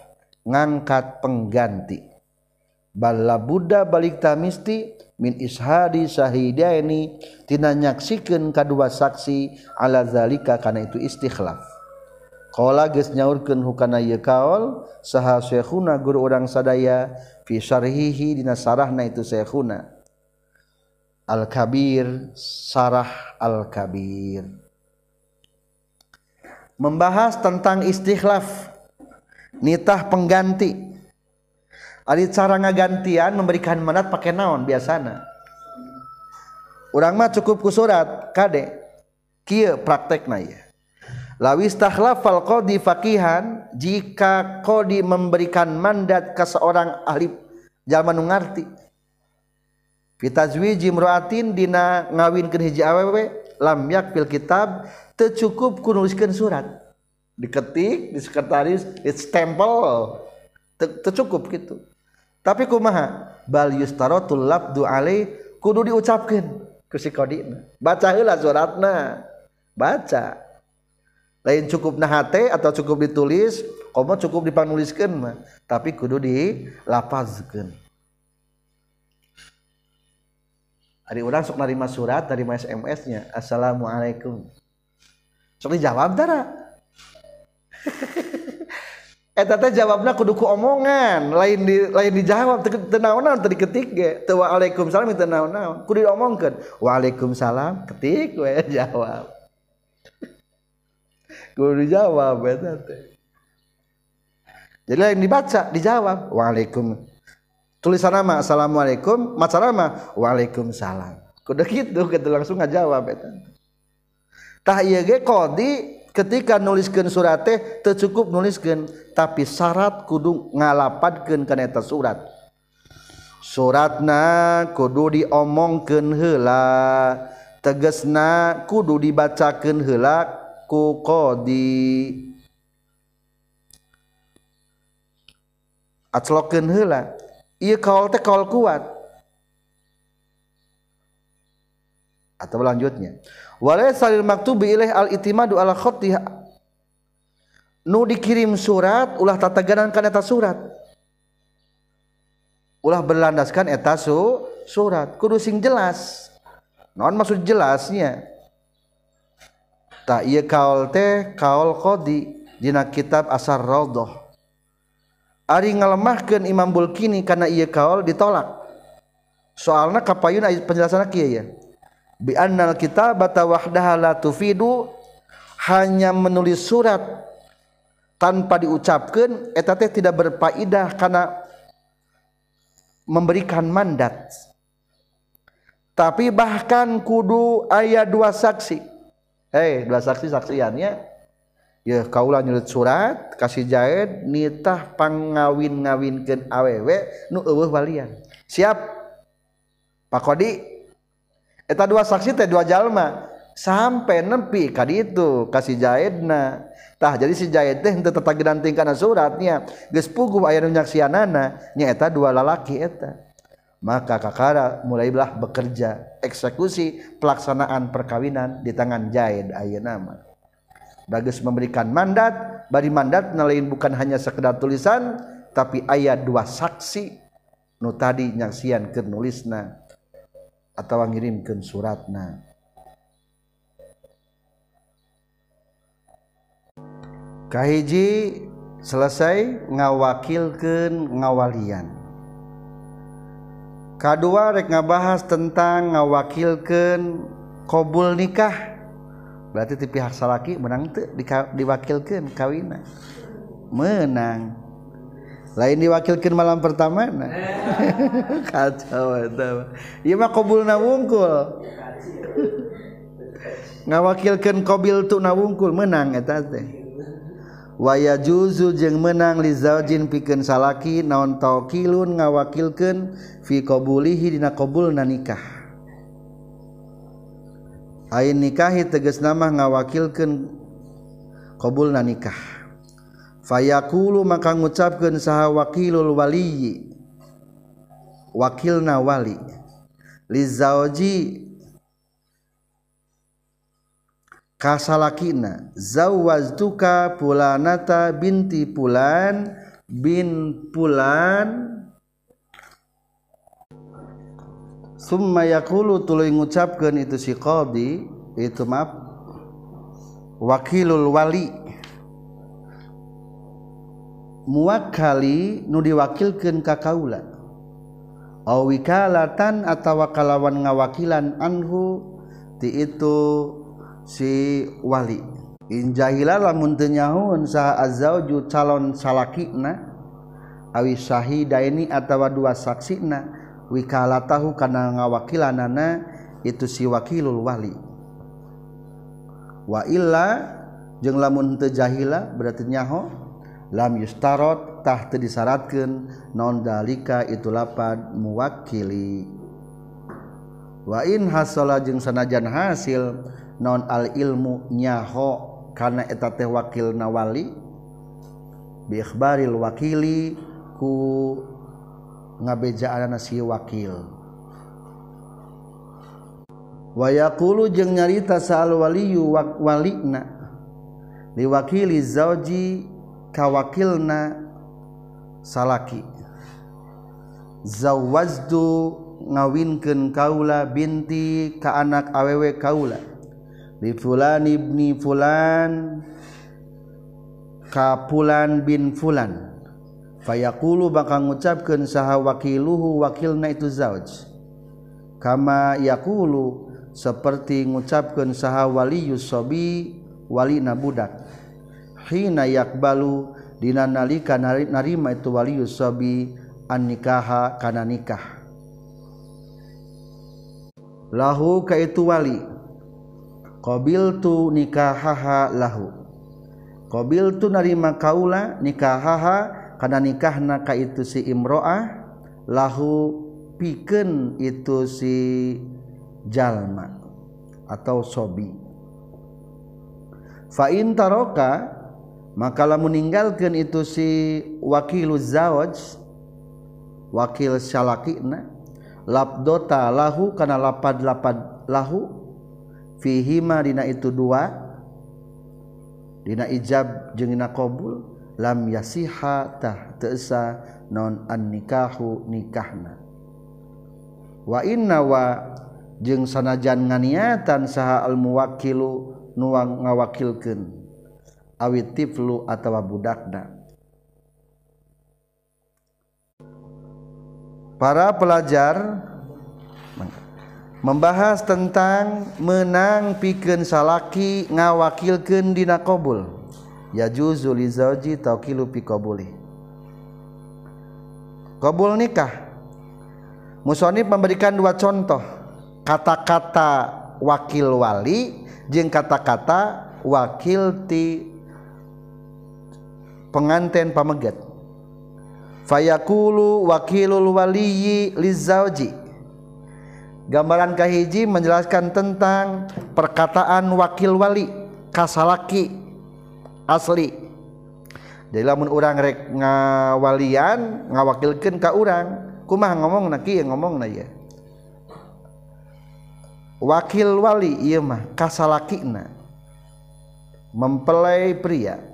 ngangkat pengganti balla buddha balik tamisti min ishadi syahidaini tina nyaksikeun kadua saksi ala zalika kana itu istikhlaf qala geus nyaurkeun hukana ieu kaul saha syekhuna guru urang sadaya fi syarhihi dina sarahna itu syekhuna al kabir sarah al kabir membahas tentang istikhlaf nitah pengganti ari cara ngagantian memberikan mandat pakai naon biasana urang mah cukup ku surat kade kieu praktekna ieu lawistakhlafal qadi faqihan jika qadi memberikan mandat ka seorang ahli jalma nu ngarti pitazwiji imraatin dina ngawinkeun hiji awewe lam yakfil kitab teu cukup ku nuliskeun surat diketik di sekretaris ditstempel teu cukup kitu tapi kumaha bal yustaratul labdu alai kudu diucapkeun ku si qadina baca heula suratna baca lain cukup nahate atau cukup ditulis komo cukup dipanuliskeun mah tapi kudu dilapazkeun ari urang sok narima surat narima S M S-nya assalamualaikum sok dijawab tara eta teh jawabna kudu ku omongan, lain di lain dijawab teu naon-naon teu diketik ge, teu waalaikumsalam teu naon-naon, kudu diomongkeun. Waalaikumsalam ketik we jawab. Kudu dijawab eta teh. Jadi lain dibaca dijawab. Waalaikumsalam. Tulisanna mah assalamualaikum, macara mah waalaikumsalam. Kudu kitu kitu langsung ngajawab eta. Tah ieu ge qadi ketika nuliskeun surat teh teu cukup nuliskeun tapi syarat kudu ngalapadkeun kana eta surat. Suratna kudu diomongkeun heula, tegasna kudu dibacakeun heula ku qadi. Aclokeun heula. Ieu kaul teh kaul kuat. Atau lanjutnya walaysa lil maktubi ilaih al itimadu ala khatti nu dikirim surat ulah tataganan kana eta surat ulah berlandaskan eta su surat kudu sing jelas naon maksud jelasnya ta ieu kaul teh kaul qadi dina kitab Asar Raudhah ari ngalemahkeun Imam Bulkini kana ieu kaul ditolak soalna kapayun penjelasanna kieu ya bi annal kitabata wahdaha la tufidu hanya menulis surat tanpa diucapkan eta teh tidak berfaedah karena memberikan mandat tapi bahkan kudu aya dua saksi eh hey, dua saksi saksiannya ya kaula nyulit surat kasih jaed nitah pangawin-ngawinkeun awewe nu eueuh walian siap Pak Qadi eta dua saksi teh dua jalma sampai nempi ka ditu ka si jaedna tah jadi si jaed teh henteu tataginan tingkana suratnya geus puguh aya nu nyaksianana nya eta dua lalaki eta maka kakara mulailah bekerja eksekusi pelaksanaan perkawinan di tangan jaed ayeuna mah bagus memberikan mandat bari mandat nalain bukan hanya sekedar tulisan tapi aya dua saksi nu tadi nyaksian keur nulisna atau ngirimkeun suratna. Kahiji selesai ngawakilkeun ngawalian. Kadua rek ngabahas tentang ngawakilkeun qabul nikah. Berarti ti pihak salaki menang teu diwakilkeun kawina. Menang. Lain diwakilkan malam pertama nah. Kacau eta. Ieu mah qabulna wungkul. Ngawakilkeun qabil tu na wungkul menang eta teh. Wa yajuzu jeung meunang li zaujin pikeun salaki naon taqilun ngawakilkeun fi qabulihi dina qabulna nikah. Ain nikahi tegasna mah ngawakilkeun qabulna nikah. Fayaqulu maka ngucapkeun saha wakilul waliyi wakilna wali lizauji kasalakina zawwaztuka pulanata binti pulan bin pulan summa yaqulu tuluy ngucapkeun itu si qadi itu maaf wakilul wali muwakali nu diwakilkeun ka kaula aw wikalatan atawa kalawan ngawakilan anhu ti itu si wali in jahila lamun teu nyahoeun saha azauju calon salakina awi syahidaini atawa dua saksina wikalatahu kana ngawakilanana itu si wakilul wali wa illa jeung lamun teu jahila berarti nyaho lam yustarot tah teu disyaratkeun naon dalika itu lapad muwakili wa in hasala jeung sanajan hasil naon al ilmu nyaho kana eta teh wakilna wali bi ikhbaril wakili ku ngabejaanna si wakil wa yaqulu jeung nyarita saal waliyu walina liwakili zauji kawakilna salaki zawazdu ngawinkeun kaula binti ka anak awewe kaula bi fulan ibni fulan ka Fulan bin Fulan. Fayaqulu bakal ngucapkeun saha wakiluhu wakilna itu zauj. Kama yaqulu seperti ngucapkeun saha waliyus sobi walina budak. Hina yakbalu dina nalika narima itu waliyus sobi an nikaha kana nikah. Lahu kaitu wali qabiltu nikahaha lahu. Qabiltu narima kaula nikahaha kana nikahna ka itu si imroah lahu pikeun itu si jalma atau sobi. Fa in taroka maka lamun ninggalkeun itu si wakiluz zawaj wakil syalakina labdota lahu kana lapad-lapad lahu fihima dina itu dua dina ijab jeung dina qabul lam yasiha tah teesa non an nikahu nikahna wa inna wa jeung sanajan nganiatan saha al muwakkilu nu ngawakilkeun awit tiflu atawa budakna. Para pelajar membahas tentang menang pikeun salaki ngawakilkeun dina qabul yajuzu li zauji tauqilu fi qabuli qabul nikah. Musonib memberikan dua contoh kata-kata wakil wali jeung kata-kata wakil ti penganten pamegat. Fayaqulu wakilul waliyi li zauji. Gambaran kahiji menjelaskan tentang perkataan wakil wali kasalaki asli. Jadi lamun urang rek ngawalian ngawakilkeun ka urang, kumaha ngomongna kieu ngomongna ieu. Wakil wali ieu mah kasalakina mempelai pria.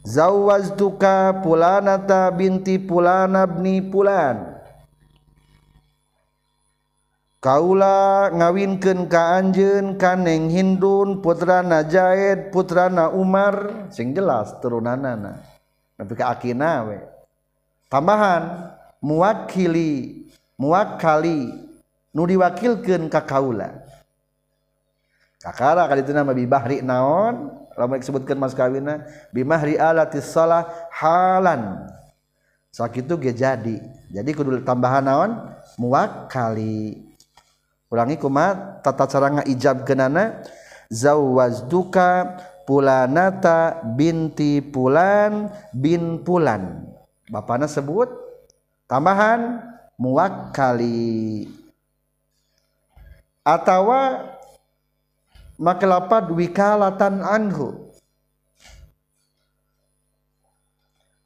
Zawwaztuka fulanata binti fulana ibni fulan. Kaula ngawinkeun ka anjeun kaneng Hindun putrana Zaid putrana Umar sing jelas turunanana tapi ka akina we. Tambahan muwakili muwakali nu diwakilkeun ka kaula. Kakara ka dituna mah bibahri naon lamun disebutkeun mas kawinna bimahri alatis salah halan. Sakitu ge jadi. Jadi kudu tambahan naon muwakali. Ulangi kuma tata cara ngaijab kenana zawwazduka pulanata binti pulan bin pulan. Bapana sebut tambahan muwakkali atawa make lapad wikalatan anhu.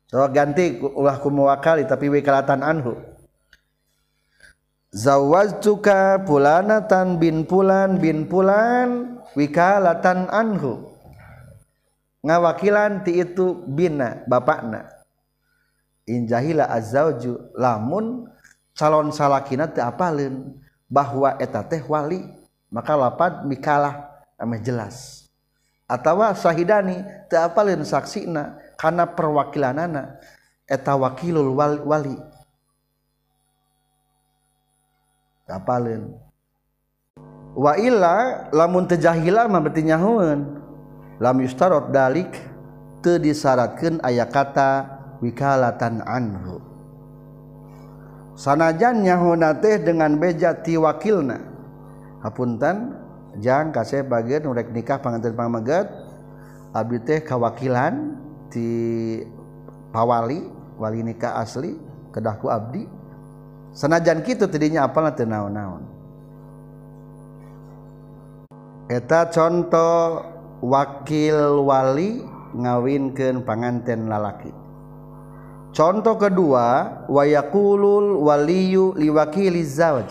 So ganti ulah ku muwakkali tapi wikalatan anhu. Zawwaztuka fulanatan bin fulan bin fulan wikalatan anhu. Ngawakilan ti itu bina bapakna. In jahila azzauju lamun calon salakina teu apaleun bahwa eta teh wali, maka lapad mikalah ame jelas. Atawa sahidani teu apaleun saksina kana perwakilanana eta wakilul wali. Apalin wa illa lamun tejahila mah berarti nyahoeun lam yustarot dalik teu disyaratkeun aya kata wikalatan anhu. Sanajan nyahoeuna teh dengan beja ti wakilna hapunten jang kaseh bageun urang nikah panganten pamegat abdi teh kawakilan ti pawali wali nikah asli kedahku abdi. Sanajan kitu tidinya apalna teu naon-naon. Eta contoh wakil wali ngawinkeun panganten lalaki. Contoh kedua wa yaqulul waliyu liwakili zawj.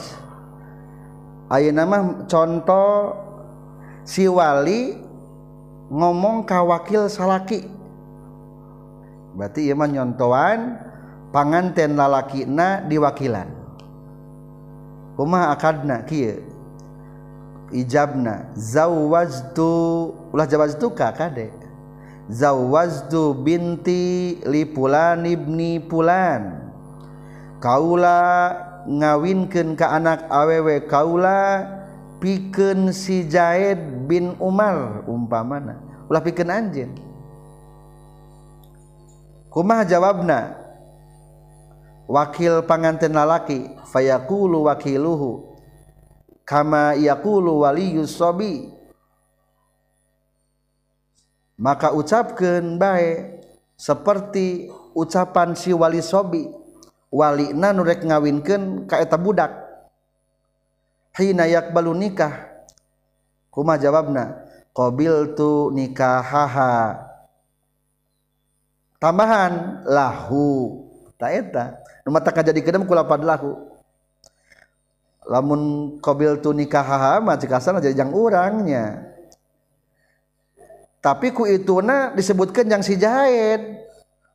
Ayeuna mah contoh si wali ngomong ka wakil salaki. Berarti ieu mah nyontoan panganten lalakina diwakilan. Kumaha akadna kieu? Ijabna zawwaztu ulah jawaztuka kade. zawwaztu binti li pulan ibni pulan, kaula ngawinkeun ka anak awewe kaula pikeun si Zaid bin Umar umpamana, ulah pikeun anjeun. Kumaha jawabna wakil panganten lalaki? Fayaqulu wakiluhu kama yaqulu waliyus sobi, maka ucapkeun bae seperti ucapan si wali sobi, walina nu rek ngawinkeun ka eta budak. Hina yaqbalu nikah, kumaha jawabna? Qabiltu nikahaha, tambahan lahu ta eta nu mata ka jadi kedem kulapad lahu. Lamun qabiltu nikahaha mah cikasana jadi jang urangnya, tapi ku ituna disebutkan jang si Zaid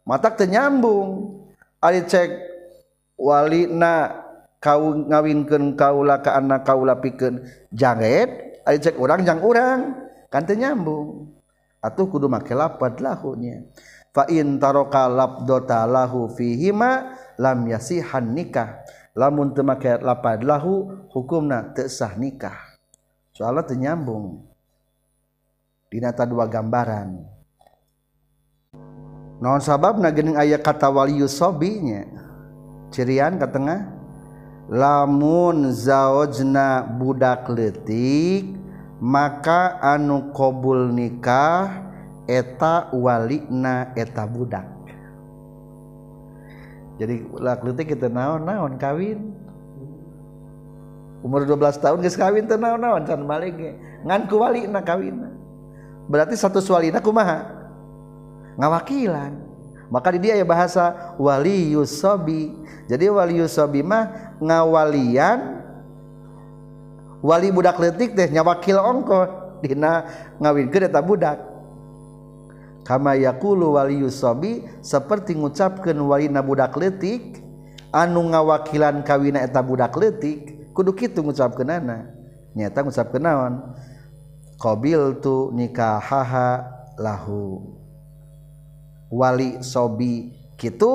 matak teu nyambung. Ari cek walina kau ngawinkeun kaula ka anak kaula pikeun Zaid, ari cek urang jang urang kan teu nyambung. Atuh kudu make lapad lahunya. Fa in taraka labdota lahu fihima lam yasihan nikah, lamun teu make lapad lahu hukumna teu sah nikah, soalna teu nyambung dina tadua gambaran. Naon sababna geuning aya kata waliyus sobi nya? Cirian katengah, lamun zaojna budak leutik maka anu qabul nikah eta walina eta budak. Jadi lak leutik kita naon-naon kawin, umur dua belas tahun geus kawin teu naon-naon can balik ge ngan ku walina kawinna. Berarti satu walina kumaha? Ngawakilan. Maka di dia ya bahasa waliyus sobi. Jadi waliyus sobi mah ngawalian wali budak leutik teh nyawakil ongkoh dina ngawinkeun eta budak. Kama yaqulu waliyus sobi, seperti ngucapkeun walina budak leutik anu ngawakilan kawina eta budak leutik, kudu kitu ngucapkeunana. Nyata ngucapkeun naon? Qabiltu nikahaha lahu, wali sobi. Kitu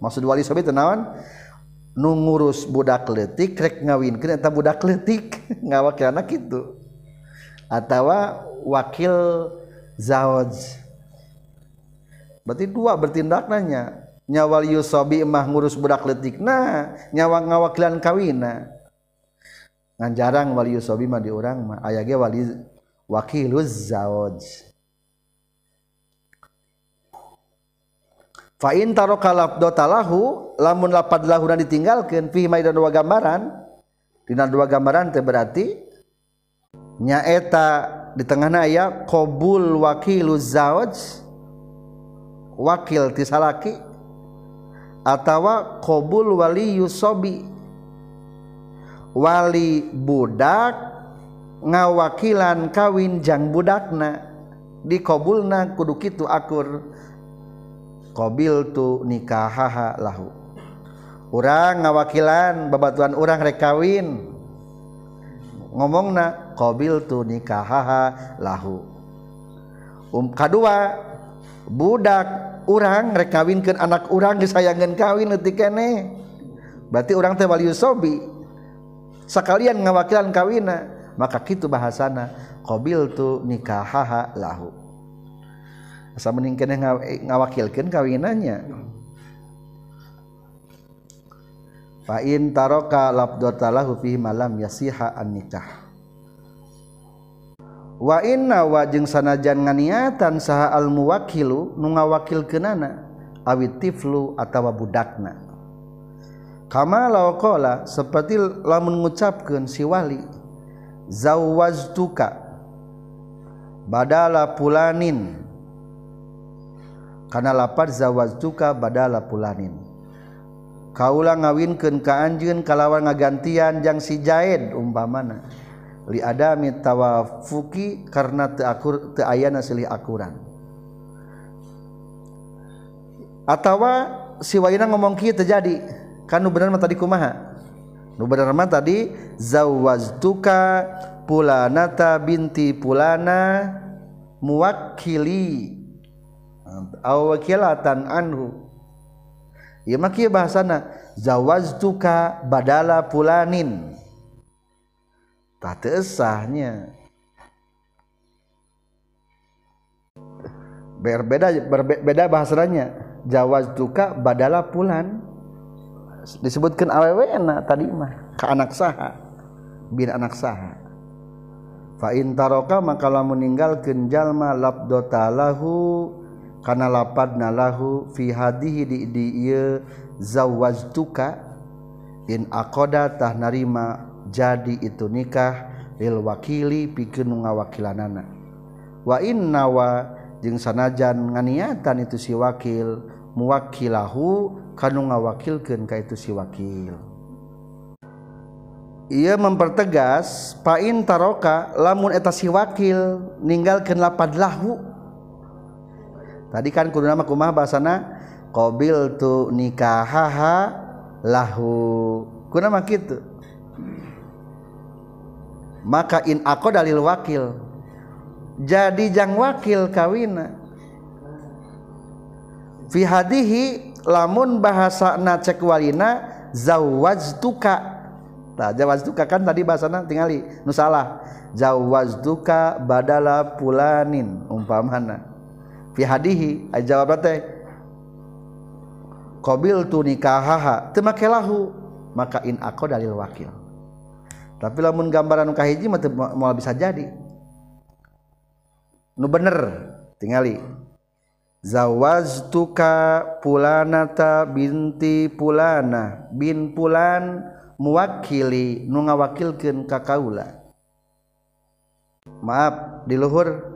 maksud wali sobi teh naon? Nu ngurus budak leutik rek ngawinkeun eta budak leutik ngawakilana kitu, atawa wakil zawaj. Berarti dua bertindak nanya, nyawa yusobi emah ngurus budak letik, nah nyawa ngawakilan kawina. Ngan jarang wali yusobi mah di orang mah aya ge wali wakiluz zawaj. Fa in taraka labdota lahu, lamun lapad lahu na ditinggalkeun, fi maidan dua gambaran, dina dua gambaran teh berarti nyaeta di tengahna aya qabul wakiluz zawaj, wakil tisalaki, atawa qabul waliyus sobi, wali budak ngawakilan kawin jang budakna, dikabulna kudu kitu akur. Qabiltu nikahaha lahu, urang ngawakilan babatuan urang rek kawin, ngomongna qabiltu nikahaha lahu. Um kadua, budak urang rek kawinkeun anak urang disayangeun kawin leutik keneh, berarti urang teh waliyus sobi sakalian ngawakilan kawina, maka kitu bahasana qabiltu nikahaha lahu. Asa mending keneh ngawakilkeun kawinannya. Fa in taraka labdota lahu fi malam yasiha an nikah. Wa inna wa jeung sanajan nganiatan saha al muwakkilu nu ngawakilkeunana awit tiflu atawa budakna, kama law qala seperti lamun ngucapkeun si wali zawwaztuka badala pulanin, kana lafaz zawwaztuka badala pulanin, kaula ngawinkeun ka anjeun kalawan ngagantian jang si Zaid umpamana, li adami tawafuki karena teu akur teu ayana silih akuran. Atawa si walina ngomong kieu terjadi, kan nu bener mah tadi kumaha? Nu bener mah tadi zawwaztuka pulanata binti pulana muwakkili awakilatan anhu. Ia makia bahasana zawaztuka badala pulanin. Tak teesahnya. Berbeda berbeda bahasanya. Zawaztuka badala pulan. Disebutkan awewena tadi mah ka anak saha bin anak saha. Fa intaroka maka lamun ninggalkeun jalma labdota lahu kana lapadna lahu fi hadihi di di ieu zawaztuka in aqada tah narima jadi itu nikah lil wakili pikeun nu ngawakilanana wa inna wa jeung sanajan nganiatan itu si wakil muwakkilahu kana ngawakilkeun ka itu si wakil. Ia mempertegas fa in taroka lamun eta si wakil ninggalkeun lapad lahu. Tadi kan kudu nama kumah bahasana qabil tu nikahaha lahu. Kuna mah kitu. Maka in aku dalil wakil. Jadi jang wakil kawina. Fi hadihi lamun bahasana cek walina zawaztuka. Nah, zawaztuka kan tadi bahasana tingali nu salah. Zawaztuka badala pulanin umpamana. Fi hadihi ajawab teh qabiltu nikahaha teu make lahu maka in aku dalil wakil. Tapi lamun gambaran nu kahiji mah moal bisa jadi nu bener tingali zawaztuka pulanata binti pulana bin pulan muwakili nu ngawakilkeun ka kaula. Maaf di luhur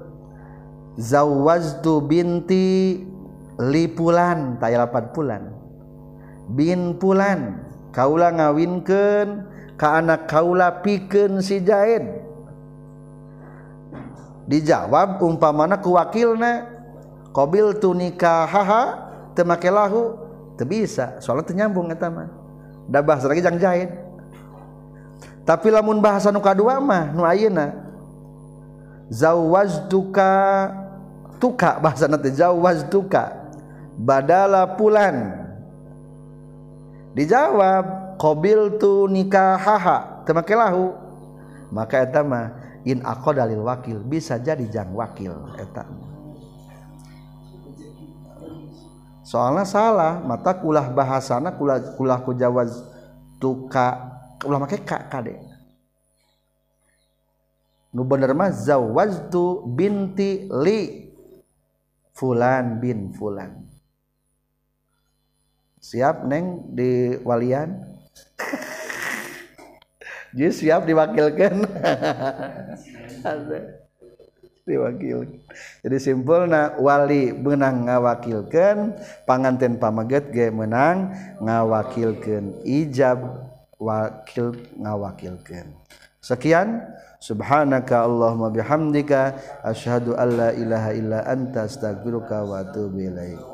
zawaztu binti li pulan taya lapan pulan bin pulan kaula ngawinkeun ka anak kaula pikeun si Zaid. Dijawab umpamana ku wakilna qabiltu nikahaha teu make lahu teu bisa soalna teu nyambung eta mah da bahasa lagi jang Zaid. Tapi lamun bahasa nu kadua mah nu ayeuna zawaztuka tuka bahasa nanti zawaztuka badala pulan dijawab qabiltu nikahaha temake lahu maka eta mah in aqada lil wakil bisa jadi jang wakil eta soalna salah mata kulah bahasana kulah kulah ku zawaztuka ulah make ka kade nu bener mah zawaztu binti li fulan bin fulan. Siap neng di walian? Jadi siap diwakilkan. Diwakil. Jadi simpulna wali menang ngawakilkan, panganten pamaget ge menang ngawakilkan, ijab wakil ngawakilkan. Sekian. Subhanaka Allahumma bihamdika asyhadu an la ilaha illa anta astaghfiruka wa atubu ilaik.